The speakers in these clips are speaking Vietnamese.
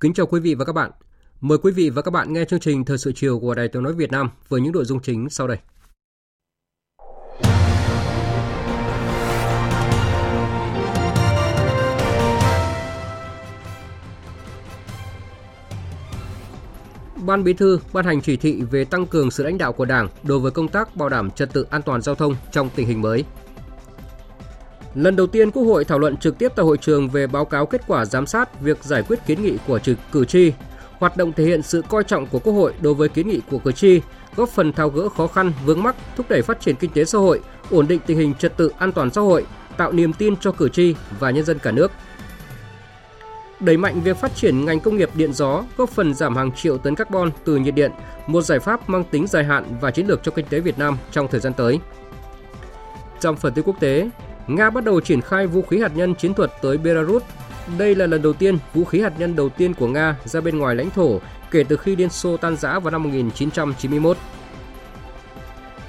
Kính chào quý vị và các bạn. Mời quý vị và các bạn nghe chương trình Thời sự chiều của Đài Tiếng nói Việt Nam với những nội dung chính sau đây. Ban Bí thư ban hành chỉ thị về tăng cường sự lãnh đạo của Đảng đối với công tác bảo đảm trật tự an toàn giao thông trong tình hình mới. Lần đầu tiên Quốc hội thảo luận trực tiếp tại hội trường về báo cáo kết quả giám sát việc giải quyết kiến nghị của cử tri, hoạt động thể hiện sự coi trọng của Quốc hội đối với kiến nghị của cử tri, góp phần tháo gỡ khó khăn vướng mắc, thúc đẩy phát triển kinh tế xã hội, ổn định tình hình trật tự an toàn xã hội, tạo niềm tin cho cử tri và nhân dân cả nước. Đẩy mạnh việc phát triển ngành công nghiệp điện gió, góp phần giảm hàng triệu tấn carbon từ nhiệt điện, một giải pháp mang tính dài hạn và chiến lược cho kinh tế Việt Nam trong thời gian tới. Trong phần tin quốc tế, Nga bắt đầu triển khai vũ khí hạt nhân chiến thuật tới Bê-la-rút. Đây là lần đầu tiên vũ khí hạt nhân đầu tiên của Nga ra bên ngoài lãnh thổ kể từ khi Liên Xô tan rã vào năm 1991.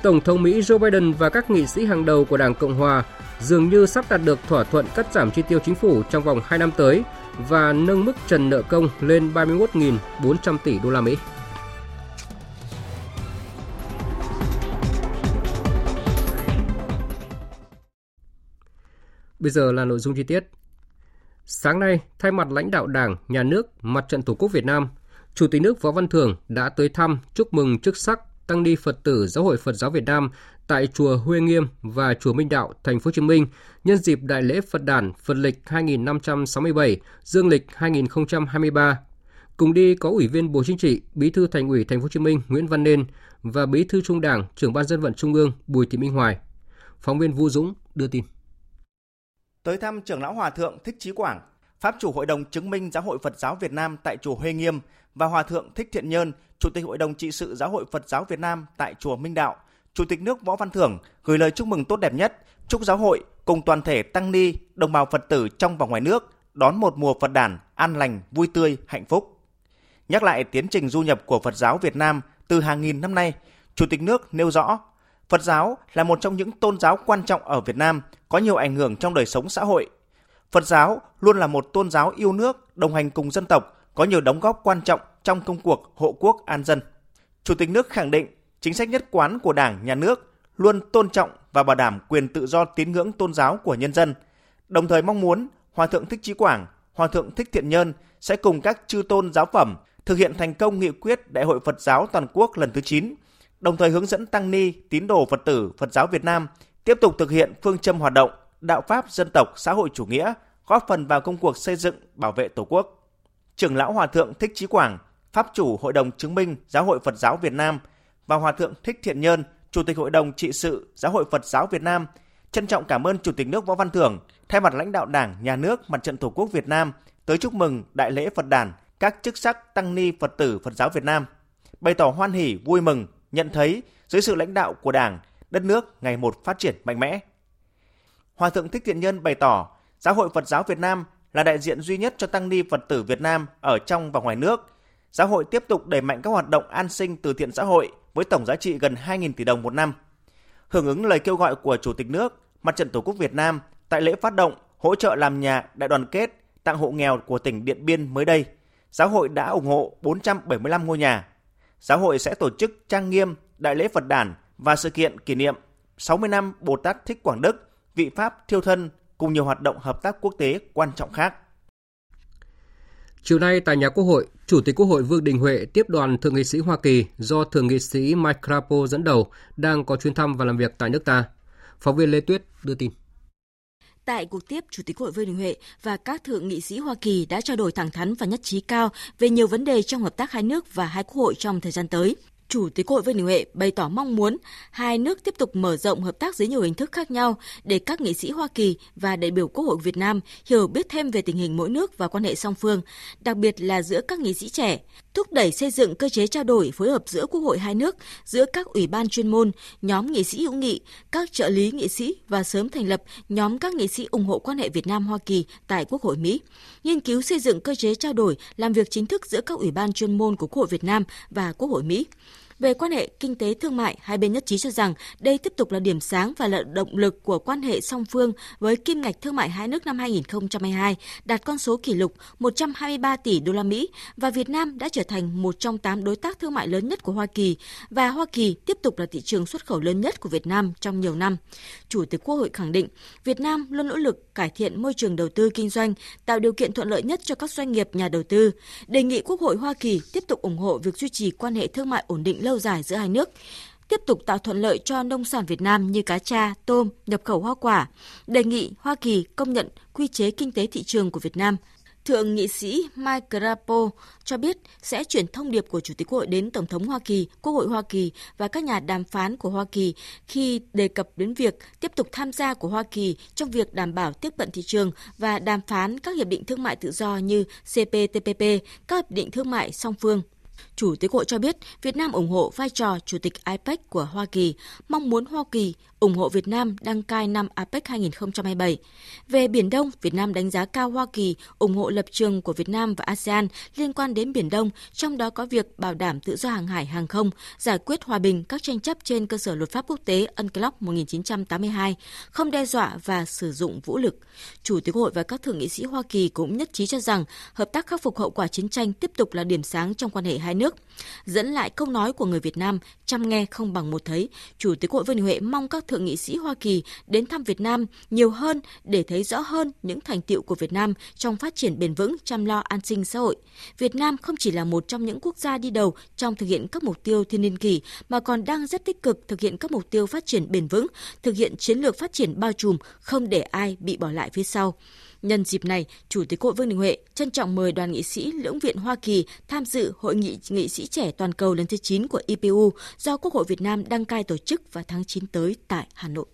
Tổng thống Mỹ Joe Biden và các nghị sĩ hàng đầu của Đảng Cộng hòa dường như sắp đạt được thỏa thuận cắt giảm chi tiêu chính phủ trong vòng 2 năm tới và nâng mức trần nợ công lên 31.400 tỷ đô la Mỹ. Bây giờ là nội dung chi tiết. Sáng nay, thay mặt lãnh đạo Đảng, Nhà nước, Mặt trận Tổ quốc Việt Nam, Chủ tịch nước Võ Văn Thường đã tới thăm, chúc mừng chức sắc tăng ni Phật tử Giáo hội Phật giáo Việt Nam tại chùa Huê Nghiêm và chùa Minh Đạo, Thành phố Hồ Chí Minh nhân dịp Đại lễ Phật đản Phật lịch 2567, Dương lịch 2023. Cùng đi có Ủy viên Bộ Chính trị, Bí thư Thành ủy Thành phố Hồ Chí Minh Nguyễn Văn Nên và Bí thư Trung Đảng, Trưởng ban Dân vận Trung ương Bùi Thị Minh Hoài. Phóng viên Vũ Dũng đưa tin. Tới thăm trưởng lão hòa thượng Thích Trí Quảng, pháp chủ Hội đồng Chứng minh Giáo hội Phật giáo Việt Nam tại chùa Huê Nghiêm và hòa thượng Thích Thiện Nhân, chủ tịch Hội đồng trị sự Giáo hội Phật giáo Việt Nam tại chùa Minh Đạo, Chủ tịch nước Võ Văn Thưởng gửi lời chúc mừng tốt đẹp nhất, chúc giáo hội cùng toàn thể tăng ni, đồng bào Phật tử trong và ngoài nước đón một mùa Phật đản an lành, vui tươi, hạnh phúc. Nhắc lại tiến trình du nhập của Phật giáo Việt Nam từ hàng nghìn năm nay, Chủ tịch nước nêu rõ Phật giáo là một trong những tôn giáo quan trọng ở Việt Nam, có nhiều ảnh hưởng trong đời sống xã hội. Phật giáo luôn là một tôn giáo yêu nước, đồng hành cùng dân tộc, có nhiều đóng góp quan trọng trong công cuộc hộ quốc an dân. Chủ tịch nước khẳng định, chính sách nhất quán của Đảng, Nhà nước luôn tôn trọng và bảo đảm quyền tự do tín ngưỡng tôn giáo của nhân dân. Đồng thời mong muốn Hòa thượng Thích Trí Quảng, Hòa thượng Thích Thiện Nhân sẽ cùng các chư tôn giáo phẩm thực hiện thành công nghị quyết Đại hội Phật giáo toàn quốc lần thứ 9, đồng thời hướng dẫn tăng ni, tín đồ Phật tử Phật giáo Việt Nam tiếp tục thực hiện phương châm hoạt động đạo pháp dân tộc xã hội chủ nghĩa, góp phần vào công cuộc xây dựng bảo vệ Tổ quốc. Trưởng lão Hòa thượng Thích Trí Quảng, pháp chủ Hội đồng Chứng minh Giáo hội Phật giáo Việt Nam và Hòa thượng Thích Thiện Nhân, Chủ tịch Hội đồng trị sự Giáo hội Phật giáo Việt Nam trân trọng cảm ơn Chủ tịch nước Võ Văn Thưởng thay mặt lãnh đạo Đảng, Nhà nước, Mặt trận Tổ quốc Việt Nam tới chúc mừng Đại lễ Phật đản các chức sắc tăng ni Phật tử Phật giáo Việt Nam, bày tỏ hoan hỉ vui mừng nhận thấy dưới sự lãnh đạo của Đảng, đất nước ngày một phát triển mạnh mẽ. Hòa thượng Thích Thiện Nhân bày tỏ, Giáo hội Phật giáo Việt Nam là đại diện duy nhất cho tăng ni Phật tử Việt Nam ở trong và ngoài nước. Giáo hội tiếp tục đẩy mạnh các hoạt động an sinh từ thiện xã hội với tổng giá trị gần 2.000 tỷ đồng một năm. Hưởng ứng lời kêu gọi của Chủ tịch nước, Mặt trận Tổ quốc Việt Nam tại lễ phát động hỗ trợ làm nhà đại đoàn kết tặng hộ nghèo của tỉnh Điện Biên mới đây, giáo hội đã ủng hộ 475 ngôi nhà. Giáo hội sẽ tổ chức trang nghiêm đại lễ Phật đản và sự kiện kỷ niệm 60 năm Bồ Tát Thích Quảng Đức, vị Pháp thiêu thân cùng nhiều hoạt động hợp tác quốc tế quan trọng khác. Chiều nay tại nhà Quốc hội, Chủ tịch Quốc hội Vương Đình Huệ tiếp đoàn Thượng nghị sĩ Hoa Kỳ do Thượng nghị sĩ Mike Crapo dẫn đầu đang có chuyến thăm và làm việc tại nước ta. Phóng viên Lê Tuyết đưa tin. Tại cuộc tiếp, Chủ tịch Quốc hội Vương Đình Huệ và các thượng nghị sĩ Hoa Kỳ đã trao đổi thẳng thắn và nhất trí cao về nhiều vấn đề trong hợp tác hai nước và hai quốc hội trong thời gian tới. Chủ tịch Quốc hội Vương Đình Huệ bày tỏ mong muốn hai nước tiếp tục mở rộng hợp tác dưới nhiều hình thức khác nhau để các nghị sĩ Hoa Kỳ và đại biểu Quốc hội Việt Nam hiểu biết thêm về tình hình mỗi nước và quan hệ song phương, đặc biệt là giữa các nghị sĩ trẻ, thúc đẩy xây dựng cơ chế trao đổi phối hợp giữa Quốc hội hai nước, giữa các ủy ban chuyên môn, nhóm nghị sĩ hữu nghị, các trợ lý nghị sĩ và sớm thành lập nhóm các nghị sĩ ủng hộ quan hệ Việt Nam-Hoa Kỳ tại Quốc hội Mỹ, nghiên cứu xây dựng cơ chế trao đổi làm việc chính thức giữa các ủy ban chuyên môn của Quốc hội Việt Nam và Quốc hội Mỹ. Về quan hệ kinh tế thương mại, hai bên nhất trí cho rằng đây tiếp tục là điểm sáng và là động lực của quan hệ song phương với kim ngạch thương mại hai nước năm 2022 đạt con số kỷ lục 123 tỷ đô la Mỹ và Việt Nam đã trở thành một trong 8 đối tác thương mại lớn nhất của Hoa Kỳ và Hoa Kỳ tiếp tục là thị trường xuất khẩu lớn nhất của Việt Nam trong nhiều năm. Chủ tịch Quốc hội khẳng định Việt Nam luôn nỗ lực cải thiện môi trường đầu tư kinh doanh, tạo điều kiện thuận lợi nhất cho các doanh nghiệp nhà đầu tư, đề nghị Quốc hội Hoa Kỳ tiếp tục ủng hộ việc duy trì quan hệ thương mại ổn định lâu dài giữa hai nước, tiếp tục tạo thuận lợi cho nông sản Việt Nam như cá tra, tôm, nhập khẩu hoa quả, đề nghị Hoa Kỳ công nhận quy chế kinh tế thị trường của Việt Nam. Thượng nghị sĩ Mike Crapo cho biết sẽ chuyển thông điệp của Chủ tịch Quốc hội đến Tổng thống Hoa Kỳ, Quốc hội Hoa Kỳ và các nhà đàm phán của Hoa Kỳ khi đề cập đến việc tiếp tục tham gia của Hoa Kỳ trong việc đảm bảo tiếp cận thị trường và đàm phán các hiệp định thương mại tự do như CPTPP, các hiệp định thương mại song phương. Chủ tịch Quốc hội cho biết Việt Nam ủng hộ vai trò Chủ tịch APEC của Hoa Kỳ, mong muốn Hoa Kỳ ủng hộ Việt Nam đăng cai năm APEC 2027. Về Biển Đông, Việt Nam đánh giá cao Hoa Kỳ ủng hộ lập trường của Việt Nam và ASEAN liên quan đến Biển Đông, trong đó có việc bảo đảm tự do hàng hải hàng không, giải quyết hòa bình các tranh chấp trên cơ sở luật pháp quốc tế UNCLOS 1982, không đe dọa và sử dụng vũ lực. Chủ tịch Quốc hội và các thượng nghị sĩ Hoa Kỳ cũng nhất trí cho rằng hợp tác khắc phục hậu quả chiến tranh tiếp tục là điểm sáng trong quan hệ hai nước. Dẫn lại câu nói của người Việt Nam, chăm nghe không bằng một thấy, Chủ tịch Quốc hội Vương Đình Huệ mong các thượng nghị sĩ Hoa Kỳ đến thăm Việt Nam nhiều hơn để thấy rõ hơn những thành tựu của Việt Nam trong phát triển bền vững, chăm lo an sinh xã hội. Việt Nam không chỉ là một trong những quốc gia đi đầu trong thực hiện các mục tiêu thiên niên kỷ mà còn đang rất tích cực thực hiện các mục tiêu phát triển bền vững, thực hiện chiến lược phát triển bao trùm, không để ai bị bỏ lại phía sau. Nhân dịp này, Chủ tịch Quốc hội Vương Đình Huệ trân trọng mời đoàn nghị sĩ lưỡng viện Hoa Kỳ tham dự Hội nghị nghị sĩ trẻ toàn cầu lần thứ 9 của IPU do Quốc hội Việt Nam đăng cai tổ chức vào tháng 9 tới tại Hà Nội.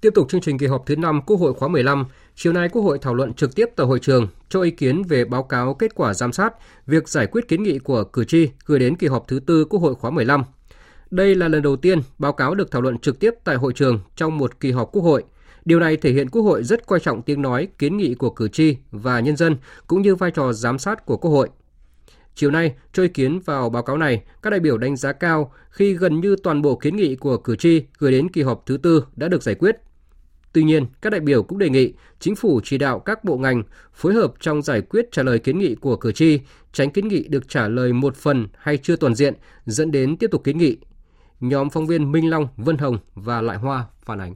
Tiếp tục chương trình kỳ họp thứ 5 Quốc hội khóa 15, chiều nay Quốc hội thảo luận trực tiếp tại hội trường cho ý kiến về báo cáo kết quả giám sát việc giải quyết kiến nghị của cử tri gửi đến kỳ họp thứ 4 Quốc hội khóa 15. Đây là lần đầu tiên báo cáo được thảo luận trực tiếp tại hội trường trong một kỳ họp Quốc hội. Điều này thể hiện Quốc hội rất coi trọng tiếng nói, kiến nghị của cử tri và nhân dân, cũng như vai trò giám sát của Quốc hội. Chiều nay, cho ý kiến vào báo cáo này, các đại biểu đánh giá cao khi gần như toàn bộ kiến nghị của cử tri gửi đến kỳ họp thứ 4 đã được giải quyết. Tuy nhiên, các đại biểu cũng đề nghị Chính phủ chỉ đạo các bộ ngành phối hợp trong giải quyết trả lời kiến nghị của cử tri, tránh kiến nghị được trả lời một phần hay chưa toàn diện, dẫn đến tiếp tục kiến nghị. Nhóm phóng viên Minh Long, Vân Hồng và Lại Hoa phản ánh.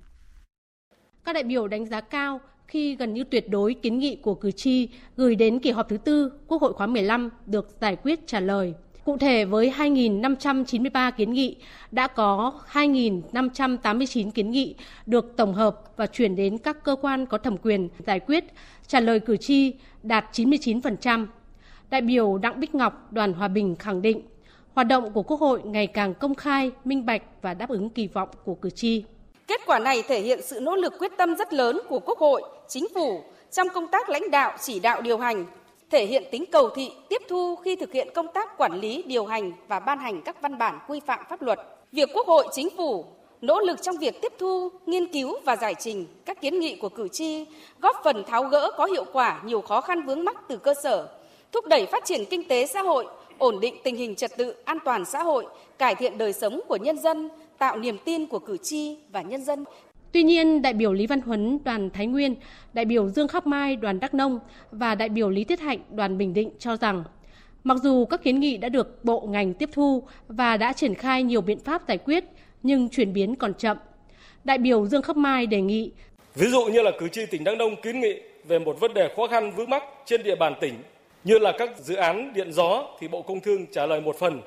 Các đại biểu đánh giá cao khi gần như tuyệt đối kiến nghị của cử tri gửi đến kỳ họp thứ 4 Quốc hội khóa 15 được giải quyết trả lời. Cụ thể với 2.593 kiến nghị, đã có 2.589 kiến nghị được tổng hợp và chuyển đến các cơ quan có thẩm quyền giải quyết, trả lời cử tri đạt 99%. Đại biểu Đặng Bích Ngọc, Đoàn Hòa Bình khẳng định, hoạt động của Quốc hội ngày càng công khai, minh bạch và đáp ứng kỳ vọng của cử tri. Kết quả này thể hiện sự nỗ lực quyết tâm rất lớn của Quốc hội, Chính phủ trong công tác lãnh đạo, chỉ đạo điều hành, thể hiện tính cầu thị, tiếp thu khi thực hiện công tác quản lý, điều hành và ban hành các văn bản quy phạm pháp luật. Việc Quốc hội, Chính phủ nỗ lực trong việc tiếp thu, nghiên cứu và giải trình các kiến nghị của cử tri, góp phần tháo gỡ có hiệu quả nhiều khó khăn vướng mắc từ cơ sở, thúc đẩy phát triển kinh tế xã hội, ổn định tình hình trật tự, an toàn xã hội, cải thiện đời sống của nhân dân, tạo niềm tin của cử tri và nhân dân. Tuy nhiên, đại biểu Lý Văn Huấn, Đoàn Thái Nguyên, đại biểu Dương Khắc Mai, Đoàn Đắk Nông và đại biểu Lý Tiết Hạnh, Đoàn Bình Định cho rằng, mặc dù các kiến nghị đã được bộ ngành tiếp thu và đã triển khai nhiều biện pháp giải quyết, nhưng chuyển biến còn chậm. Đại biểu Dương Khắc Mai đề nghị, ví dụ như là cử tri tỉnh Đắk Nông kiến nghị về một vấn đề khó khăn vướng mắc trên địa bàn tỉnh, như là các dự án điện gió thì Bộ Công Thương trả lời một phần.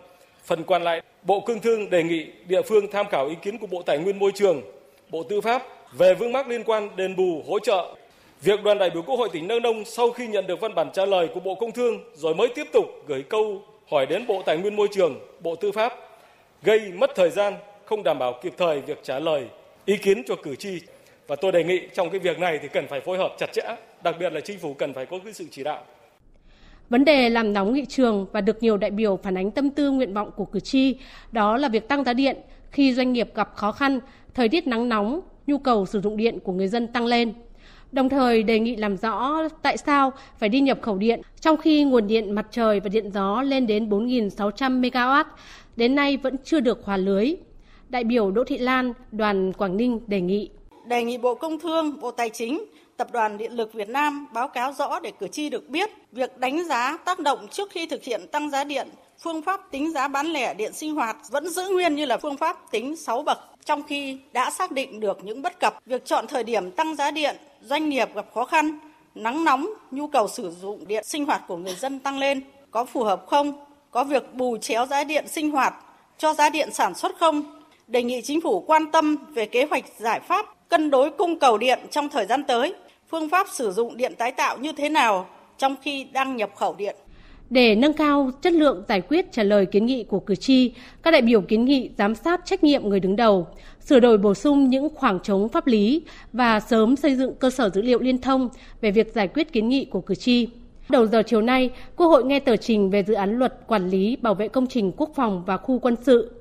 Phần còn lại, Bộ Công Thương đề nghị địa phương tham khảo ý kiến của Bộ Tài nguyên Môi trường, Bộ Tư pháp về vướng mắc liên quan đền bù hỗ trợ. Việc đoàn đại biểu Quốc hội tỉnh Đắk Nông sau khi nhận được văn bản trả lời của Bộ Công Thương rồi mới tiếp tục gửi câu hỏi đến Bộ Tài nguyên Môi trường, Bộ Tư pháp gây mất thời gian, không đảm bảo kịp thời việc trả lời ý kiến cho cử tri. Và tôi đề nghị trong cái việc này thì cần phải phối hợp chặt chẽ, đặc biệt là chính phủ cần phải có cái sự chỉ đạo. Vấn đề làm nóng nghị trường và được nhiều đại biểu phản ánh tâm tư nguyện vọng của cử tri, đó là việc tăng giá điện khi doanh nghiệp gặp khó khăn, thời tiết nắng nóng, nhu cầu sử dụng điện của người dân tăng lên. Đồng thời đề nghị làm rõ tại sao phải đi nhập khẩu điện, trong khi nguồn điện mặt trời và điện gió lên đến 4.600 MW, đến nay vẫn chưa được hòa lưới. Đại biểu Đỗ Thị Lan, đoàn Quảng Ninh đề nghị Bộ Công Thương, Bộ Tài chính, Tập đoàn Điện lực Việt Nam báo cáo rõ để cử tri được biết việc đánh giá tác động trước khi thực hiện tăng giá điện, phương pháp tính giá bán lẻ điện sinh hoạt vẫn giữ nguyên như là phương pháp tính 6 bậc, trong khi đã xác định được những bất cập, việc chọn thời điểm tăng giá điện, doanh nghiệp gặp khó khăn, nắng nóng, nhu cầu sử dụng điện sinh hoạt của người dân tăng lên, có phù hợp không, có việc bù chéo giá điện sinh hoạt cho giá điện sản xuất không, đề nghị chính phủ quan tâm về kế hoạch giải pháp cân đối cung cầu điện trong thời gian tới, phương pháp sử dụng điện tái tạo như thế nào trong khi đang nhập khẩu điện. Để nâng cao chất lượng giải quyết trả lời kiến nghị của cử tri, các đại biểu kiến nghị giám sát trách nhiệm người đứng đầu, sửa đổi bổ sung những khoảng trống pháp lý và sớm xây dựng cơ sở dữ liệu liên thông về việc giải quyết kiến nghị của cử tri. Đầu giờ chiều nay, Quốc hội nghe tờ trình về dự án luật quản lý bảo vệ công trình quốc phòng và khu quân sự.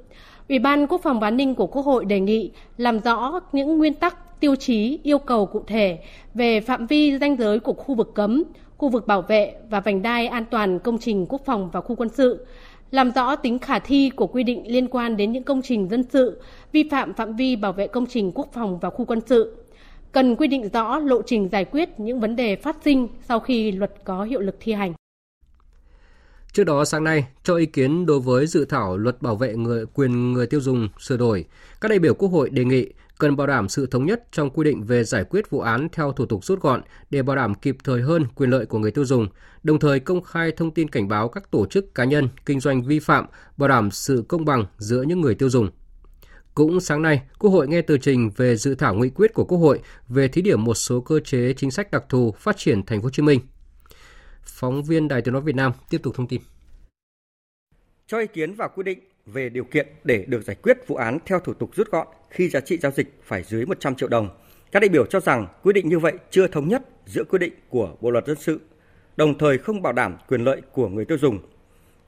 Ủy ban Quốc phòng và An ninh của Quốc hội đề nghị làm rõ những nguyên tắc, tiêu chí, yêu cầu cụ thể về phạm vi ranh giới của khu vực cấm, khu vực bảo vệ và vành đai an toàn công trình quốc phòng và khu quân sự, làm rõ tính khả thi của quy định liên quan đến những công trình dân sự vi phạm phạm vi bảo vệ công trình quốc phòng và khu quân sự. Cần quy định rõ lộ trình giải quyết những vấn đề phát sinh sau khi luật có hiệu lực thi hành. Trước đó sáng nay, cho ý kiến đối với dự thảo luật bảo vệ quyền người tiêu dùng sửa đổi, các đại biểu Quốc hội đề nghị cần bảo đảm sự thống nhất trong quy định về giải quyết vụ án theo thủ tục rút gọn để bảo đảm kịp thời hơn quyền lợi của người tiêu dùng, đồng thời công khai thông tin cảnh báo các tổ chức cá nhân kinh doanh vi phạm, bảo đảm sự công bằng giữa những người tiêu dùng. Cũng sáng nay, Quốc hội nghe tờ trình về dự thảo nghị quyết của Quốc hội về thí điểm một số cơ chế chính sách đặc thù phát triển thành phố Hồ Chí Minh. Phóng viên Đài Tiếng nói Việt Nam tiếp tục thông tin. Cho ý kiến và quy định về điều kiện để được giải quyết vụ án theo thủ tục rút gọn khi giá trị giao dịch phải dưới 100 triệu đồng. Các đại biểu cho rằng quy định như vậy chưa thống nhất giữa quy định của Bộ luật dân sự, đồng thời không bảo đảm quyền lợi của người tiêu dùng.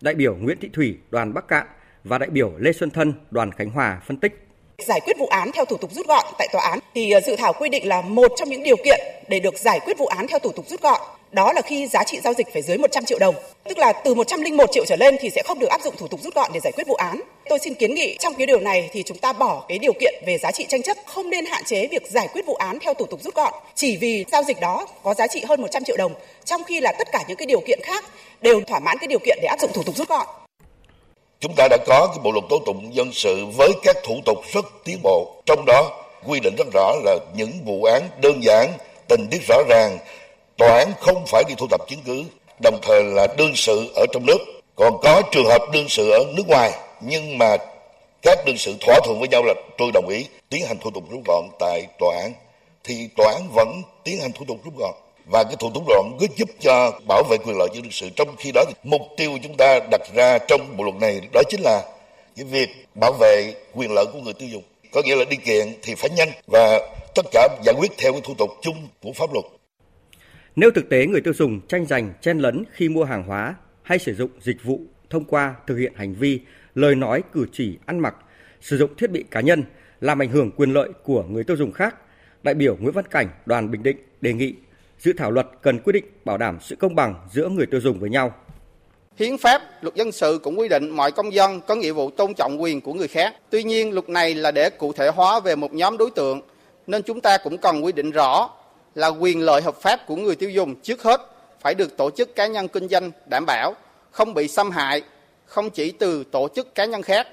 Đại biểu Nguyễn Thị Thủy, đoàn Bắc Cạn và đại biểu Lê Xuân Thân, đoàn Khánh Hòa phân tích. Giải quyết vụ án theo thủ tục rút gọn tại tòa án thì dự thảo quy định là một trong những điều kiện để được giải quyết vụ án theo thủ tục rút gọn. Đó là khi giá trị giao dịch phải dưới 100 triệu đồng, tức là từ 101 triệu trở lên thì sẽ không được áp dụng thủ tục rút gọn để giải quyết vụ án. Tôi xin kiến nghị trong cái điều này thì chúng ta bỏ cái điều kiện về giá trị tranh chấp, không nên hạn chế việc giải quyết vụ án theo thủ tục rút gọn chỉ vì giao dịch đó có giá trị hơn 100 triệu đồng, trong khi là tất cả những cái điều kiện khác đều thỏa mãn cái điều kiện để áp dụng thủ tục rút gọn. Chúng ta đã có cái bộ luật tố tụng dân sự với các thủ tục rất tiến bộ, trong đó quy định rất rõ là những vụ án đơn giản, tình tiết rõ ràng, tòa án không phải đi thu thập chứng cứ, đồng thời là đương sự ở trong nước. Còn có trường hợp đương sự ở nước ngoài, nhưng mà các đương sự thỏa thuận với nhau là tôi đồng ý tiến hành thủ tục rút gọn tại tòa án, thì tòa án vẫn tiến hành thủ tục rút gọn. Và cái thủ tục rút gọn cứ giúp cho bảo vệ quyền lợi của đương sự. Trong khi đó, mục tiêu chúng ta đặt ra trong bộ luật này đó chính là cái việc bảo vệ quyền lợi của người tiêu dùng. Có nghĩa là đi kiện thì phải nhanh và tất cả giải quyết theo cái thủ tục chung của pháp luật. Nếu thực tế người tiêu dùng tranh giành, chen lấn khi mua hàng hóa hay sử dụng dịch vụ thông qua thực hiện hành vi, lời nói, cử chỉ, ăn mặc, sử dụng thiết bị cá nhân làm ảnh hưởng quyền lợi của người tiêu dùng khác, đại biểu Nguyễn Văn Cảnh, đoàn Bình Định đề nghị dự thảo luật cần quy định bảo đảm sự công bằng giữa người tiêu dùng với nhau. Hiến pháp, luật dân sự cũng quy định mọi công dân có nghĩa vụ tôn trọng quyền của người khác. Tuy nhiên, luật này là để cụ thể hóa về một nhóm đối tượng, nên chúng ta cũng cần quy định rõ là quyền lợi hợp pháp của người tiêu dùng trước hết phải được tổ chức cá nhân kinh doanh đảm bảo, không bị xâm hại, không chỉ từ tổ chức cá nhân khác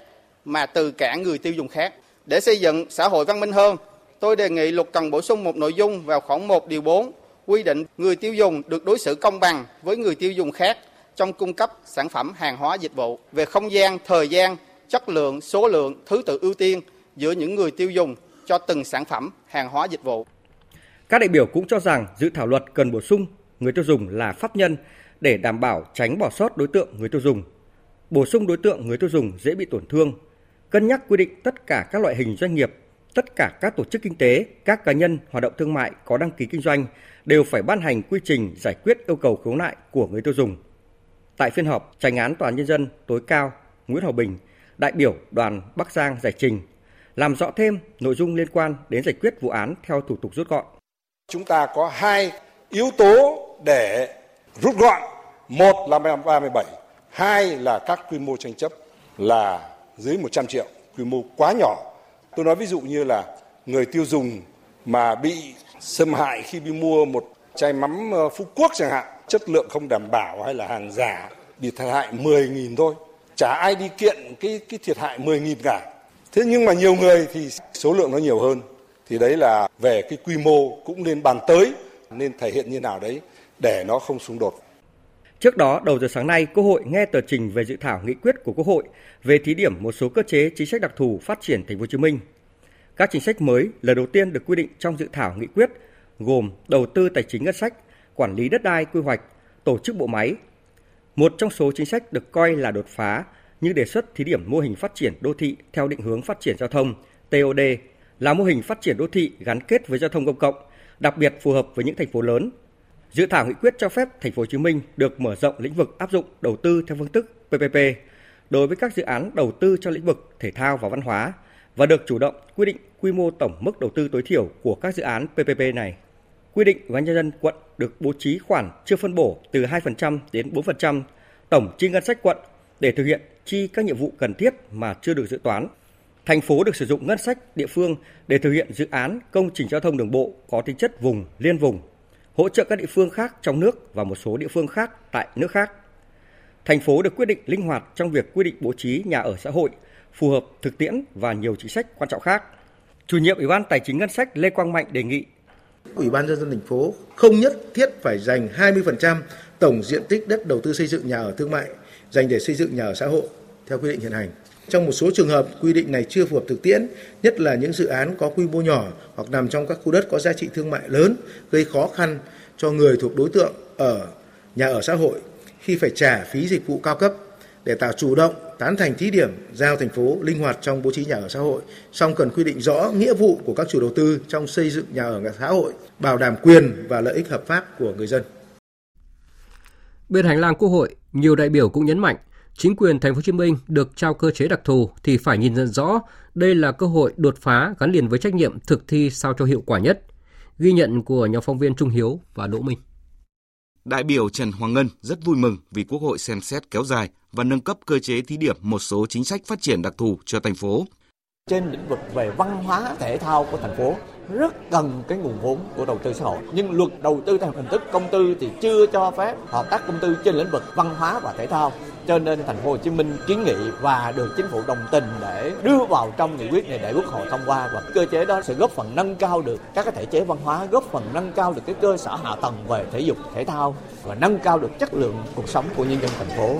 mà từ cả người tiêu dùng khác. Để xây dựng xã hội văn minh hơn, tôi đề nghị luật cần bổ sung một nội dung vào khoản 1 điều 4 quy định người tiêu dùng được đối xử công bằng với người tiêu dùng khác trong cung cấp sản phẩm, hàng hóa, dịch vụ về không gian, thời gian, chất lượng, số lượng, thứ tự ưu tiên giữa những người tiêu dùng cho từng sản phẩm, hàng hóa, dịch vụ. Các đại biểu cũng cho rằng dự thảo luật cần bổ sung người tiêu dùng là pháp nhân để đảm bảo tránh bỏ sót đối tượng người tiêu dùng, bổ sung đối tượng người tiêu dùng dễ bị tổn thương, cân nhắc quy định tất cả các loại hình doanh nghiệp, tất cả các tổ chức kinh tế, các cá nhân hoạt động thương mại có đăng ký kinh doanh đều phải ban hành quy trình giải quyết yêu cầu khiếu nại của người tiêu dùng. Tại phiên họp, Chánh án Tòa án Nhân dân tối cao Nguyễn Hòa Bình, đại biểu đoàn Bắc Giang giải trình, làm rõ thêm nội dung liên quan đến giải quyết vụ án theo thủ tục rút gọn. Chúng ta có hai yếu tố để rút gọn, một là 37, hai là các quy mô tranh chấp là dưới 100 triệu, quy mô quá nhỏ. Tôi nói ví dụ như là người tiêu dùng mà bị xâm hại khi đi mua một chai mắm Phú Quốc chẳng hạn, chất lượng không đảm bảo hay là hàng giả, bị thiệt hại 10.000 thôi. Chả ai đi kiện cái thiệt hại 10.000 cả. Thế nhưng mà nhiều người thì số lượng nó nhiều hơn. Thì đấy là về cái quy mô cũng nên bàn tới, nên thể hiện như nào đấy để nó không xung đột. Trước đó, đầu giờ sáng nay, Quốc hội nghe tờ trình về dự thảo nghị quyết của Quốc hội về thí điểm một số cơ chế chính sách đặc thù phát triển Thành phố Hồ Chí Minh. Các chính sách mới lần đầu tiên được quy định trong dự thảo nghị quyết gồm đầu tư tài chính ngân sách, quản lý đất đai quy hoạch, tổ chức bộ máy. Một trong số chính sách được coi là đột phá như đề xuất thí điểm mô hình phát triển đô thị theo định hướng phát triển giao thông TOD là mô hình phát triển đô thị gắn kết với giao thông công cộng, đặc biệt phù hợp với những thành phố lớn. Dự thảo nghị quyết cho phép Thành phố Hồ Chí Minh được mở rộng lĩnh vực áp dụng đầu tư theo phương thức PPP đối với các dự án đầu tư cho lĩnh vực thể thao và văn hóa và được chủ động quy định quy mô tổng mức đầu tư tối thiểu của các dự án PPP này. Quy định Ủy ban Nhân dân quận được bố trí khoản chưa phân bổ từ 2% đến 4% tổng chi ngân sách quận để thực hiện chi các nhiệm vụ cần thiết mà chưa được dự toán. Thành phố được sử dụng ngân sách địa phương để thực hiện dự án công trình giao thông đường bộ có tính chất vùng, liên vùng, hỗ trợ các địa phương khác trong nước và một số địa phương khác tại nước khác. Thành phố được quyết định linh hoạt trong việc quy định bố trí nhà ở xã hội, phù hợp thực tiễn và nhiều chính sách quan trọng khác. Chủ nhiệm Ủy ban Tài chính Ngân sách Lê Quang Mạnh đề nghị Ủy ban Nhân dân thành phố không nhất thiết phải dành 20% tổng diện tích đất đầu tư xây dựng nhà ở thương mại dành để xây dựng nhà ở xã hội theo quy định hiện hành. Trong một số trường hợp, quy định này chưa phù hợp thực tiễn, nhất là những dự án có quy mô nhỏ hoặc nằm trong các khu đất có giá trị thương mại lớn, gây khó khăn cho người thuộc đối tượng ở nhà ở xã hội khi phải trả phí dịch vụ cao cấp. Để tạo chủ động, tán thành thí điểm, giao thành phố linh hoạt trong bố trí nhà ở xã hội, song cần quy định rõ nghĩa vụ của các chủ đầu tư trong xây dựng nhà ở xã hội, bảo đảm quyền và lợi ích hợp pháp của người dân. Bên hành lang Quốc hội, nhiều đại biểu cũng nhấn mạnh chính quyền Thành phố Hồ Chí Minh được trao cơ chế đặc thù thì phải nhìn nhận rõ đây là cơ hội đột phá gắn liền với trách nhiệm thực thi sao cho hiệu quả nhất. Ghi nhận của nhóm phóng viên Trung Hiếu và Đỗ Minh. Đại biểu Trần Hoàng Ngân rất vui mừng vì Quốc hội xem xét kéo dài và nâng cấp cơ chế thí điểm một số chính sách phát triển đặc thù cho thành phố. Trên lĩnh vực về văn hóa thể thao của thành phố rất cần cái nguồn vốn của đầu tư xã hội. Nhưng luật đầu tư theo hình thức công tư thì chưa cho phép hợp tác công tư trên lĩnh vực văn hóa và thể thao. Cho nên Thành phố Hồ Chí Minh kiến nghị và được chính phủ đồng tình để đưa vào trong nghị quyết này để Quốc hội thông qua, và cơ chế đó sẽ góp phần nâng cao được các cái thể chế văn hóa, góp phần nâng cao được cái cơ sở hạ tầng về thể dục thể thao và nâng cao được chất lượng cuộc sống của nhân dân thành phố.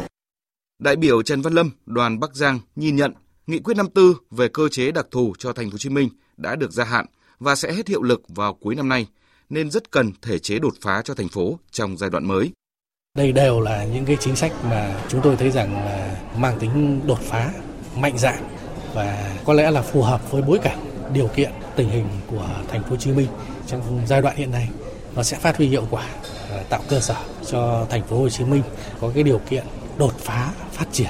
Đại biểu Trần Văn Lâm, đoàn Bắc Giang nhìn nhận Nghị quyết 54 về cơ chế đặc thù cho Thành phố Hồ Chí Minh đã được gia hạn và sẽ hết hiệu lực vào cuối năm nay, nên rất cần thể chế đột phá cho thành phố trong giai đoạn mới. Đây đều là những cái chính sách mà chúng tôi thấy rằng là mang tính đột phá, mạnh dạn và có lẽ là phù hợp với bối cảnh, điều kiện, tình hình của Thành phố Hồ Chí Minh trong giai đoạn hiện nay. Nó sẽ phát huy hiệu quả, tạo cơ sở cho Thành phố Hồ Chí Minh có cái điều kiện đột phá, phát triển.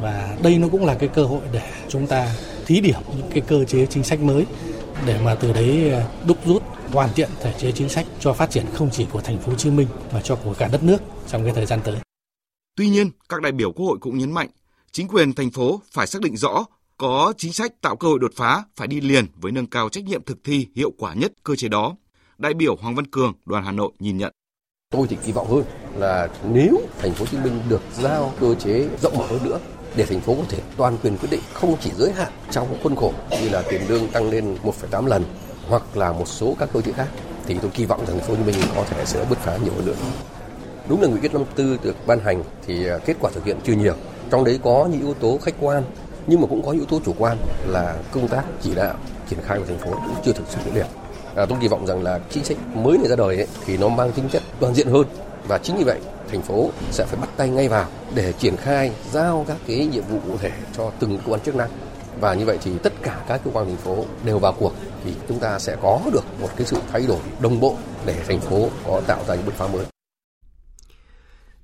Và đây nó cũng là cái cơ hội để chúng ta thí điểm những cái cơ chế chính sách mới để mà từ đấy đúc rút hoàn thiện thể chế chính sách cho phát triển không chỉ của Thành phố Hồ Chí Minh mà cho của cả đất nước trong cái thời gian tới. Tuy nhiên, các đại biểu Quốc hội cũng nhấn mạnh chính quyền thành phố phải xác định rõ có chính sách tạo cơ hội đột phá phải đi liền với nâng cao trách nhiệm thực thi hiệu quả nhất cơ chế đó. Đại biểu Hoàng Văn Cường, đoàn Hà Nội nhìn nhận. Tôi thì kỳ vọng hơn là nếu Thành phố Hồ Chí Minh được giao cơ chế rộng mở hơn nữa để thành phố có thể toàn quyền quyết định, không chỉ giới hạn trong khuôn khổ như là tiền lương tăng lên 1,8 lần hoặc là một số các cơ chế khác, thì tôi kỳ vọng rằng thành phố Hồ Chí Minh có thể sẽ bứt phá nhiều hơn nữa. Đúng là nghị quyết 54 được ban hành thì kết quả thực hiện chưa nhiều, trong đấy có những yếu tố khách quan Nhưng mà cũng có yếu tố chủ quan là công tác chỉ đạo triển khai của thành phố cũng chưa thực sự quyết liệt. Tôi kỳ vọng rằng là chính sách mới này ra đời ấy, thì nó mang tính chất toàn diện hơn, và chính vì vậy thành phố sẽ phải bắt tay ngay vào để triển khai, giao các cái nhiệm vụ cụ thể cho từng cơ quan chức năng, và như vậy thì tất cả các cơ quan thành phố đều vào cuộc thì chúng ta sẽ có được một cái sự thay đổi đồng bộ để thành phố có tạo ra những bứt phá mới.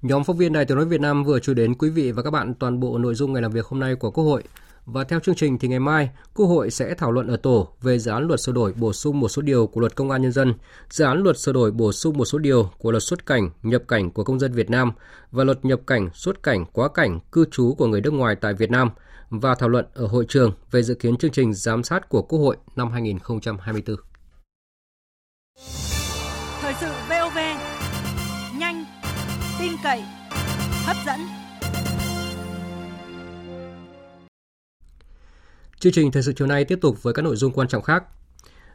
Nhóm phóng viên Đài Tiếng nói Việt Nam vừa chuyển đến quý vị và các bạn toàn bộ nội dung ngày làm việc hôm nay của Quốc hội. Và theo chương trình thì ngày mai, Quốc hội sẽ thảo luận ở tổ về dự án luật sửa đổi bổ sung một số điều của Luật Công an Nhân dân, dự án luật sửa đổi bổ sung một số điều của Luật xuất cảnh, nhập cảnh của công dân Việt Nam và Luật nhập cảnh, xuất cảnh, quá cảnh, cư trú của người nước ngoài tại Việt Nam, và thảo luận ở hội trường về dự kiến chương trình giám sát của Quốc hội năm 2024. Thời sự VOV, nhanh, tin cậy, hấp dẫn. Chương trình thời sự chiều nay tiếp tục với các nội dung quan trọng khác.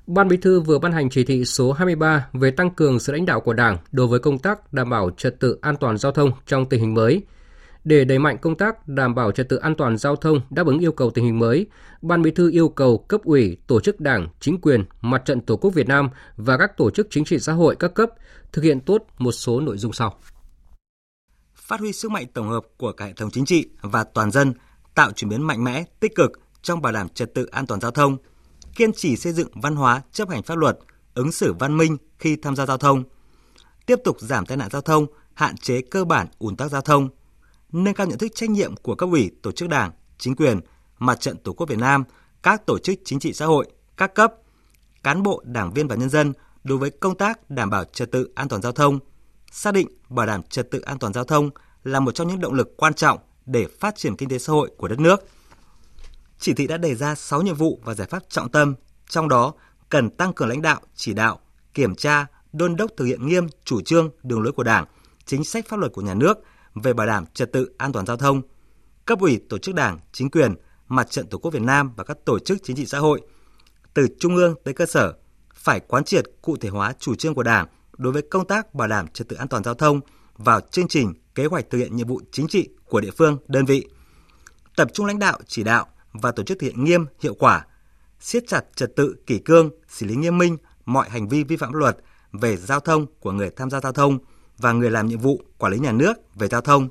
Ban Bí thư vừa ban hành chỉ thị số 23 về tăng cường sự lãnh đạo của Đảng đối với công tác đảm bảo trật tự an toàn giao thông trong tình hình mới. Để đẩy mạnh công tác đảm bảo trật tự an toàn giao thông đáp ứng yêu cầu tình hình mới, Ban Bí thư yêu cầu cấp ủy, tổ chức Đảng, chính quyền, Mặt trận Tổ quốc Việt Nam và các tổ chức chính trị xã hội các cấp thực hiện tốt một số nội dung sau. Phát huy sức mạnh tổng hợp của cả hệ thống chính trị và toàn dân, tạo chuyển biến mạnh mẽ, tích cực trong bảo đảm trật tự an toàn giao thông, kiên trì xây dựng văn hóa chấp hành pháp luật, ứng xử văn minh khi tham gia giao thông, tiếp tục giảm tai nạn giao thông, hạn chế cơ bản ùn tắc giao thông, nâng cao nhận thức trách nhiệm của cấp ủy, tổ chức Đảng, chính quyền, Mặt trận Tổ quốc Việt Nam, các tổ chức chính trị xã hội, các cấp, cán bộ, đảng viên và nhân dân đối với công tác đảm bảo trật tự an toàn giao thông, xác định bảo đảm trật tự an toàn giao thông là một trong những động lực quan trọng để phát triển kinh tế xã hội của đất nước. Chỉ thị đã đề ra 6 nhiệm vụ và giải pháp trọng tâm, trong đó cần tăng cường lãnh đạo, chỉ đạo, kiểm tra, đôn đốc thực hiện nghiêm chủ trương, đường lối của Đảng, chính sách pháp luật của nhà nước về bảo đảm trật tự an toàn giao thông. Cấp ủy, tổ chức Đảng, chính quyền, Mặt trận Tổ quốc Việt Nam và các tổ chức chính trị xã hội từ trung ương tới cơ sở phải quán triệt, cụ thể hóa chủ trương của Đảng đối với công tác bảo đảm trật tự an toàn giao thông vào chương trình, kế hoạch thực hiện nhiệm vụ chính trị của địa phương, đơn vị. Tập trung lãnh đạo, chỉ đạo và tổ chức thực hiện nghiêm, hiệu quả, siết chặt trật tự kỷ cương, xử lý nghiêm minh mọi hành vi vi phạm pháp luật về giao thông của người tham gia giao thông và người làm nhiệm vụ quản lý nhà nước về giao thông.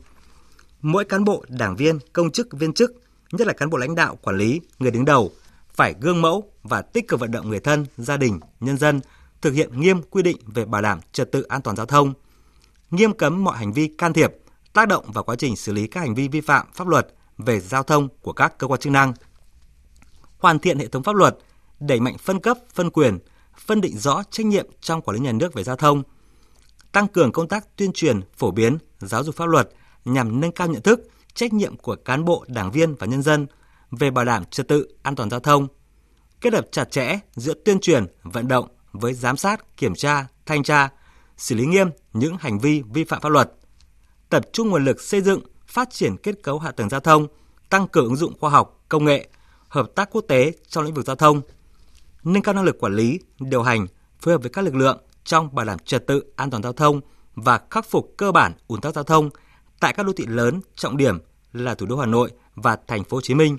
Mỗi cán bộ, đảng viên, công chức, viên chức, nhất là cán bộ lãnh đạo, quản lý, người đứng đầu phải gương mẫu và tích cực vận động người thân, gia đình, nhân dân thực hiện nghiêm quy định về bảo đảm trật tự an toàn giao thông, nghiêm cấm mọi hành vi can thiệp, tác động vào quá trình xử lý các hành vi vi phạm pháp luật về giao thông của các cơ quan chức năng. Hoàn thiện hệ thống pháp luật, đẩy mạnh phân cấp, phân quyền, phân định rõ trách nhiệm trong quản lý nhà nước về giao thông. Tăng cường công tác tuyên truyền, phổ biến, giáo dục pháp luật nhằm nâng cao nhận thức, trách nhiệm của cán bộ, đảng viên và nhân dân về bảo đảm trật tự an toàn giao thông. Kết hợp chặt chẽ giữa tuyên truyền, vận động với giám sát, kiểm tra, thanh tra, xử lý nghiêm những hành vi vi phạm pháp luật. Tập trung nguồn lực xây dựng, phát triển kết cấu hạ tầng giao thông, tăng cường ứng dụng khoa học, công nghệ, hợp tác quốc tế trong lĩnh vực giao thông, nâng cao năng lực quản lý, điều hành, phối hợp với các lực lượng trong bảo đảm trật tự an toàn giao thông và khắc phục cơ bản ùn tắc giao thông tại các đô thị lớn trọng điểm là thủ đô Hà Nội và thành phố Hồ Chí Minh.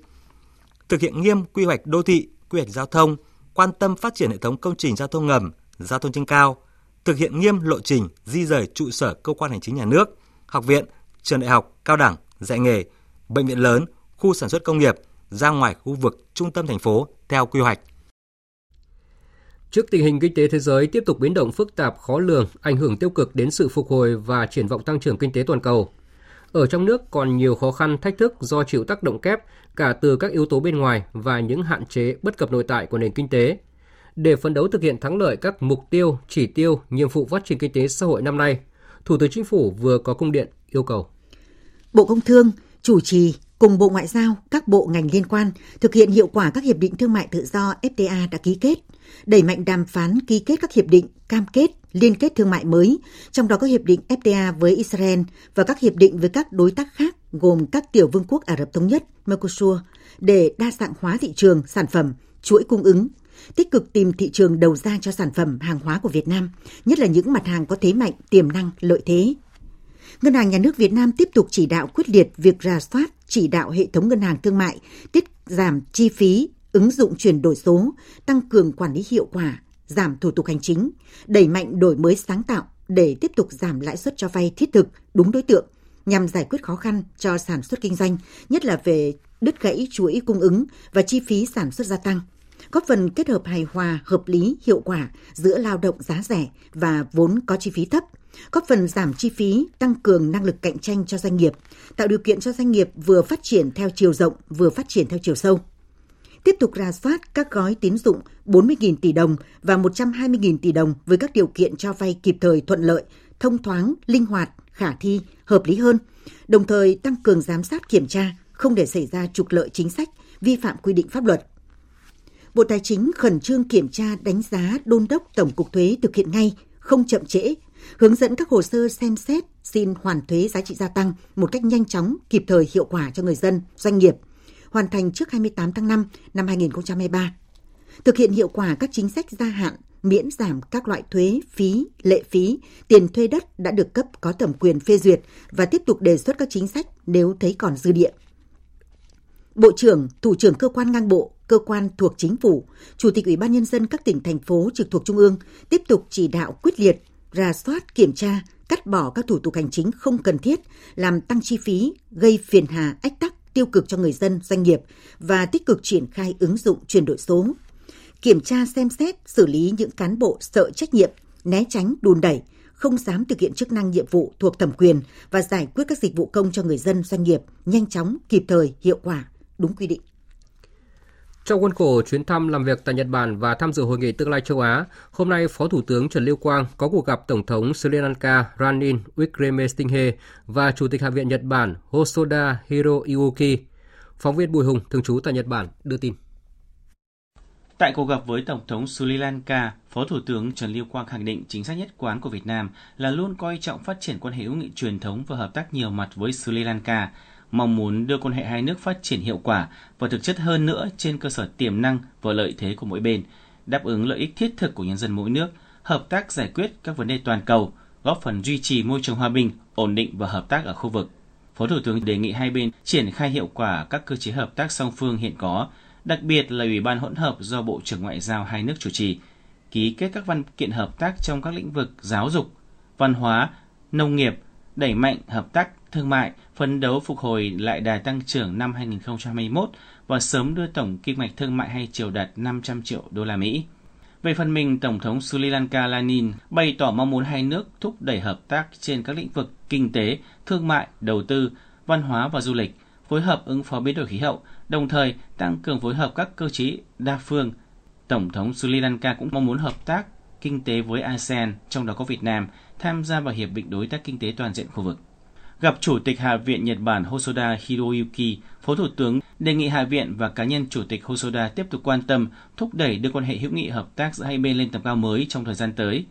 Thực hiện nghiêm quy hoạch đô thị, quy hoạch giao thông, quan tâm phát triển hệ thống công trình giao thông ngầm, giao thông trên cao, thực hiện nghiêm lộ trình di dời trụ sở cơ quan hành chính nhà nước, học viện, trường đại học, cao đẳng, dạy nghề, bệnh viện lớn, khu sản xuất công nghiệp ra ngoài khu vực trung tâm thành phố theo quy hoạch. Trước tình hình kinh tế thế giới tiếp tục biến động phức tạp, khó lường, ảnh hưởng tiêu cực đến sự phục hồi và triển vọng tăng trưởng kinh tế toàn cầu. Ở trong nước còn nhiều khó khăn, thách thức do chịu tác động kép cả từ các yếu tố bên ngoài và những hạn chế bất cập nội tại của nền kinh tế. Để phấn đấu thực hiện thắng lợi các mục tiêu, chỉ tiêu, nhiệm vụ phát triển kinh tế xã hội năm nay, Thủ tướng Chính phủ vừa có công điện yêu cầu Bộ Công Thương chủ trì cùng Bộ Ngoại giao, các bộ ngành liên quan thực hiện hiệu quả các hiệp định thương mại tự do FTA đã ký kết, đẩy mạnh đàm phán ký kết các hiệp định cam kết, liên kết thương mại mới, trong đó có hiệp định FTA với Israel và các hiệp định với các đối tác khác gồm các tiểu vương quốc Ả Rập Thống Nhất, Mercosur, để đa dạng hóa thị trường, sản phẩm, chuỗi cung ứng, tích cực tìm thị trường đầu ra cho sản phẩm, hàng hóa của Việt Nam, nhất là những mặt hàng có thế mạnh, tiềm năng, lợi thế. Ngân hàng Nhà nước Việt Nam tiếp tục chỉ đạo quyết liệt việc rà soát, chỉ đạo hệ thống ngân hàng thương mại tiết giảm chi phí, ứng dụng chuyển đổi số, tăng cường quản lý hiệu quả, giảm thủ tục hành chính, đẩy mạnh đổi mới sáng tạo để tiếp tục giảm lãi suất cho vay thiết thực, đúng đối tượng, nhằm giải quyết khó khăn cho sản xuất kinh doanh, nhất là về đứt gãy chuỗi cung ứng và chi phí sản xuất gia tăng, góp phần kết hợp hài hòa, hợp lý, hiệu quả giữa lao động giá rẻ và vốn có chi phí thấp, góp phần giảm chi phí, tăng cường năng lực cạnh tranh cho doanh nghiệp, tạo điều kiện cho doanh nghiệp vừa phát triển theo chiều rộng, vừa phát triển theo chiều sâu. Tiếp tục rà soát các gói tín dụng 40.000 tỷ đồng và 120.000 tỷ đồng với các điều kiện cho vay kịp thời, thuận lợi, thông thoáng, linh hoạt, khả thi, hợp lý hơn, đồng thời tăng cường giám sát kiểm tra, không để xảy ra trục lợi chính sách, vi phạm quy định pháp luật. Bộ Tài chính khẩn trương kiểm tra, đánh giá, đôn đốc Tổng cục Thuế thực hiện ngay, không chậm trễ, hướng dẫn các hồ sơ xem xét, xin hoàn thuế giá trị gia tăng một cách nhanh chóng, kịp thời, hiệu quả cho người dân, doanh nghiệp, hoàn thành trước 28 tháng 5 năm 2023. Thực hiện hiệu quả các chính sách gia hạn, miễn giảm các loại thuế, phí, lệ phí, tiền thuê đất đã được cấp có thẩm quyền phê duyệt và tiếp tục đề xuất các chính sách nếu thấy còn dư địa. Bộ trưởng, thủ trưởng cơ quan ngang bộ, cơ quan thuộc chính phủ, Chủ tịch Ủy ban Nhân dân các tỉnh, thành phố trực thuộc Trung ương tiếp tục chỉ đạo quyết liệt, rà soát, kiểm tra, cắt bỏ các thủ tục hành chính không cần thiết, làm tăng chi phí, gây phiền hà, ách tắc, tiêu cực cho người dân, doanh nghiệp và tích cực triển khai ứng dụng chuyển đổi số. Kiểm tra, xem xét, xử lý những cán bộ sợ trách nhiệm, né tránh, đùn đẩy, không dám thực hiện chức năng nhiệm vụ thuộc thẩm quyền và giải quyết các dịch vụ công cho người dân, doanh nghiệp nhanh chóng, kịp thời, hiệu quả, đúng quy định. Trong khuôn khổ chuyến thăm làm việc tại Nhật Bản và tham dự Hội nghị Tương lai châu Á, hôm nay Phó Thủ tướng Trần Lưu Quang có cuộc gặp Tổng thống Sri Lanka Ranil Wickremesinghe và Chủ tịch Hạ viện Nhật Bản Hosoda Hiroyuki. Phóng viên Bùi Hùng, thường trú tại Nhật Bản, đưa tin. Tại cuộc gặp với Tổng thống Sri Lanka, Phó Thủ tướng Trần Lưu Quang khẳng định chính sách nhất quán của Việt Nam là luôn coi trọng phát triển quan hệ hữu nghị truyền thống và hợp tác nhiều mặt với Sri Lanka, mong muốn đưa quan hệ hai nước phát triển hiệu quả và thực chất hơn nữa trên cơ sở tiềm năng và lợi thế của mỗi bên, đáp ứng lợi ích thiết thực của nhân dân mỗi nước, hợp tác giải quyết các vấn đề toàn cầu, góp phần duy trì môi trường hòa bình, ổn định và hợp tác ở khu vực. Phó Thủ tướng đề nghị hai bên triển khai hiệu quả các cơ chế hợp tác song phương hiện có, đặc biệt là Ủy ban hỗn hợp do Bộ trưởng Ngoại giao hai nước chủ trì, ký kết các văn kiện hợp tác trong các lĩnh vực giáo dục, văn hóa, nông nghiệp, đẩy mạnh hợp tác thương mại, phấn đấu phục hồi lại đà tăng trưởng năm 2021 và sớm đưa tổng kim ngạch thương mại hai chiều đạt 500 triệu đô la Mỹ. Về phần mình, Tổng thống Sri Lanka Ranil bày tỏ mong muốn hai nước thúc đẩy hợp tác trên các lĩnh vực kinh tế, thương mại, đầu tư, văn hóa và du lịch, phối hợp ứng phó biến đổi khí hậu, đồng thời tăng cường phối hợp các cơ chế đa phương. Tổng thống Sri Lanka cũng mong muốn hợp tác kinh tế với ASEAN, trong đó có Việt Nam, tham gia vào Hiệp định Đối tác Kinh tế Toàn diện khu vực. Gặp Chủ tịch Hạ viện Nhật Bản Hosoda Hiroyuki, Phó Thủ tướng đề nghị Hạ viện và cá nhân Chủ tịch Hosoda tiếp tục quan tâm, thúc đẩy đưa quan hệ hữu nghị hợp tác giữa hai bên lên tầm cao mới trong thời gian tới.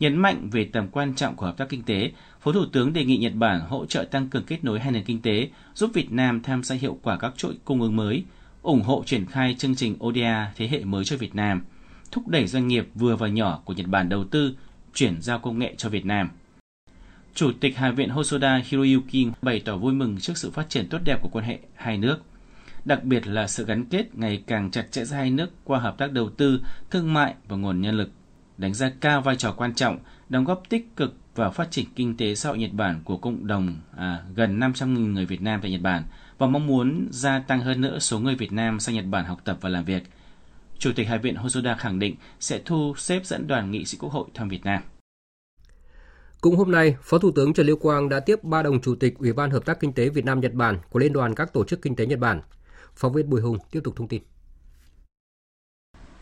Nhấn mạnh về tầm quan trọng của hợp tác kinh tế, Phó Thủ tướng đề nghị Nhật Bản hỗ trợ tăng cường kết nối hai nền kinh tế, giúp Việt Nam tham gia hiệu quả các chuỗi cung ứng mới, ủng hộ triển khai chương trình ODA thế hệ mới cho Việt Nam, thúc đẩy doanh nghiệp vừa và nhỏ của Nhật Bản đầu tư, chuyển giao công nghệ cho Việt Nam. Chủ tịch Hạ viện Hosoda Hiroyuki bày tỏ vui mừng trước sự phát triển tốt đẹp của quan hệ hai nước, đặc biệt là sự gắn kết ngày càng chặt chẽ giữa hai nước qua hợp tác đầu tư, thương mại và nguồn nhân lực, đánh giá cao vai trò quan trọng, đóng góp tích cực vào phát triển kinh tế xã hội Nhật Bản của cộng đồng gần 500.000 người Việt Nam tại Nhật Bản và mong muốn gia tăng hơn nữa số người Việt Nam sang Nhật Bản học tập và làm việc. Chủ tịch Hạ viện Hosoda khẳng định sẽ thu xếp dẫn đoàn nghị sĩ Quốc hội thăm Việt Nam. Cũng hôm nay, Phó Thủ tướng Trần Lưu Quang đã tiếp 3 đồng chủ tịch Ủy ban Hợp tác Kinh tế Việt Nam-Nhật Bản của Liên đoàn các tổ chức kinh tế Nhật Bản. Phóng viên Bùi Hùng tiếp tục thông tin.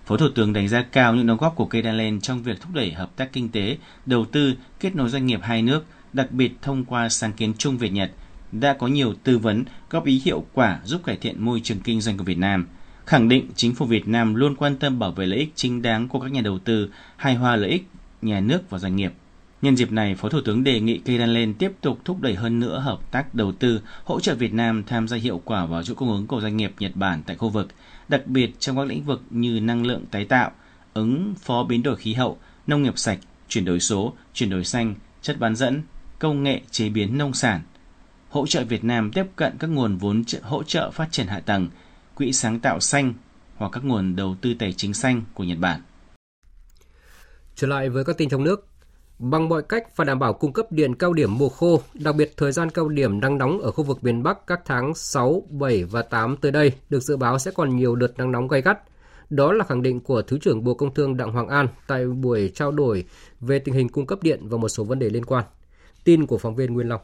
Phó Thủ tướng đánh giá cao những đóng góp của Keidanren trong việc thúc đẩy hợp tác kinh tế, đầu tư, kết nối doanh nghiệp hai nước, đặc biệt thông qua sáng kiến chung Việt Nhật, đã có nhiều tư vấn, góp ý hiệu quả giúp cải thiện môi trường kinh doanh của Việt Nam. Khẳng định chính phủ Việt Nam luôn quan tâm bảo vệ lợi ích chính đáng của các nhà đầu tư, hài hòa lợi ích nhà nước và doanh nghiệp. Nhân dịp này, Phó Thủ tướng đề nghị Keidanren tiếp tục thúc đẩy hơn nữa hợp tác đầu tư, hỗ trợ Việt Nam tham gia hiệu quả vào chuỗi cung ứng của doanh nghiệp Nhật Bản tại khu vực, đặc biệt trong các lĩnh vực như năng lượng tái tạo, ứng phó biến đổi khí hậu, nông nghiệp sạch, chuyển đổi số, chuyển đổi xanh, chất bán dẫn, công nghệ chế biến nông sản. hỗ trợ Việt Nam tiếp cận các nguồn vốn hỗ trợ phát triển hạ tầng, quỹ sáng tạo xanh hoặc các nguồn đầu tư tài chính xanh của Nhật Bản. Trở lại với các tin trong nước, bằng mọi cách phải đảm bảo cung cấp điện cao điểm mùa khô, đặc biệt thời gian cao điểm nắng nóng ở khu vực miền Bắc các tháng 6, 7 và 8 tới đây được dự báo sẽ còn nhiều đợt nắng nóng gay gắt. Đó là khẳng định của Thứ trưởng Bộ Công Thương Đặng Hoàng An tại buổi trao đổi về tình hình cung cấp điện và một số vấn đề liên quan. Tin của phóng viên Nguyên Long.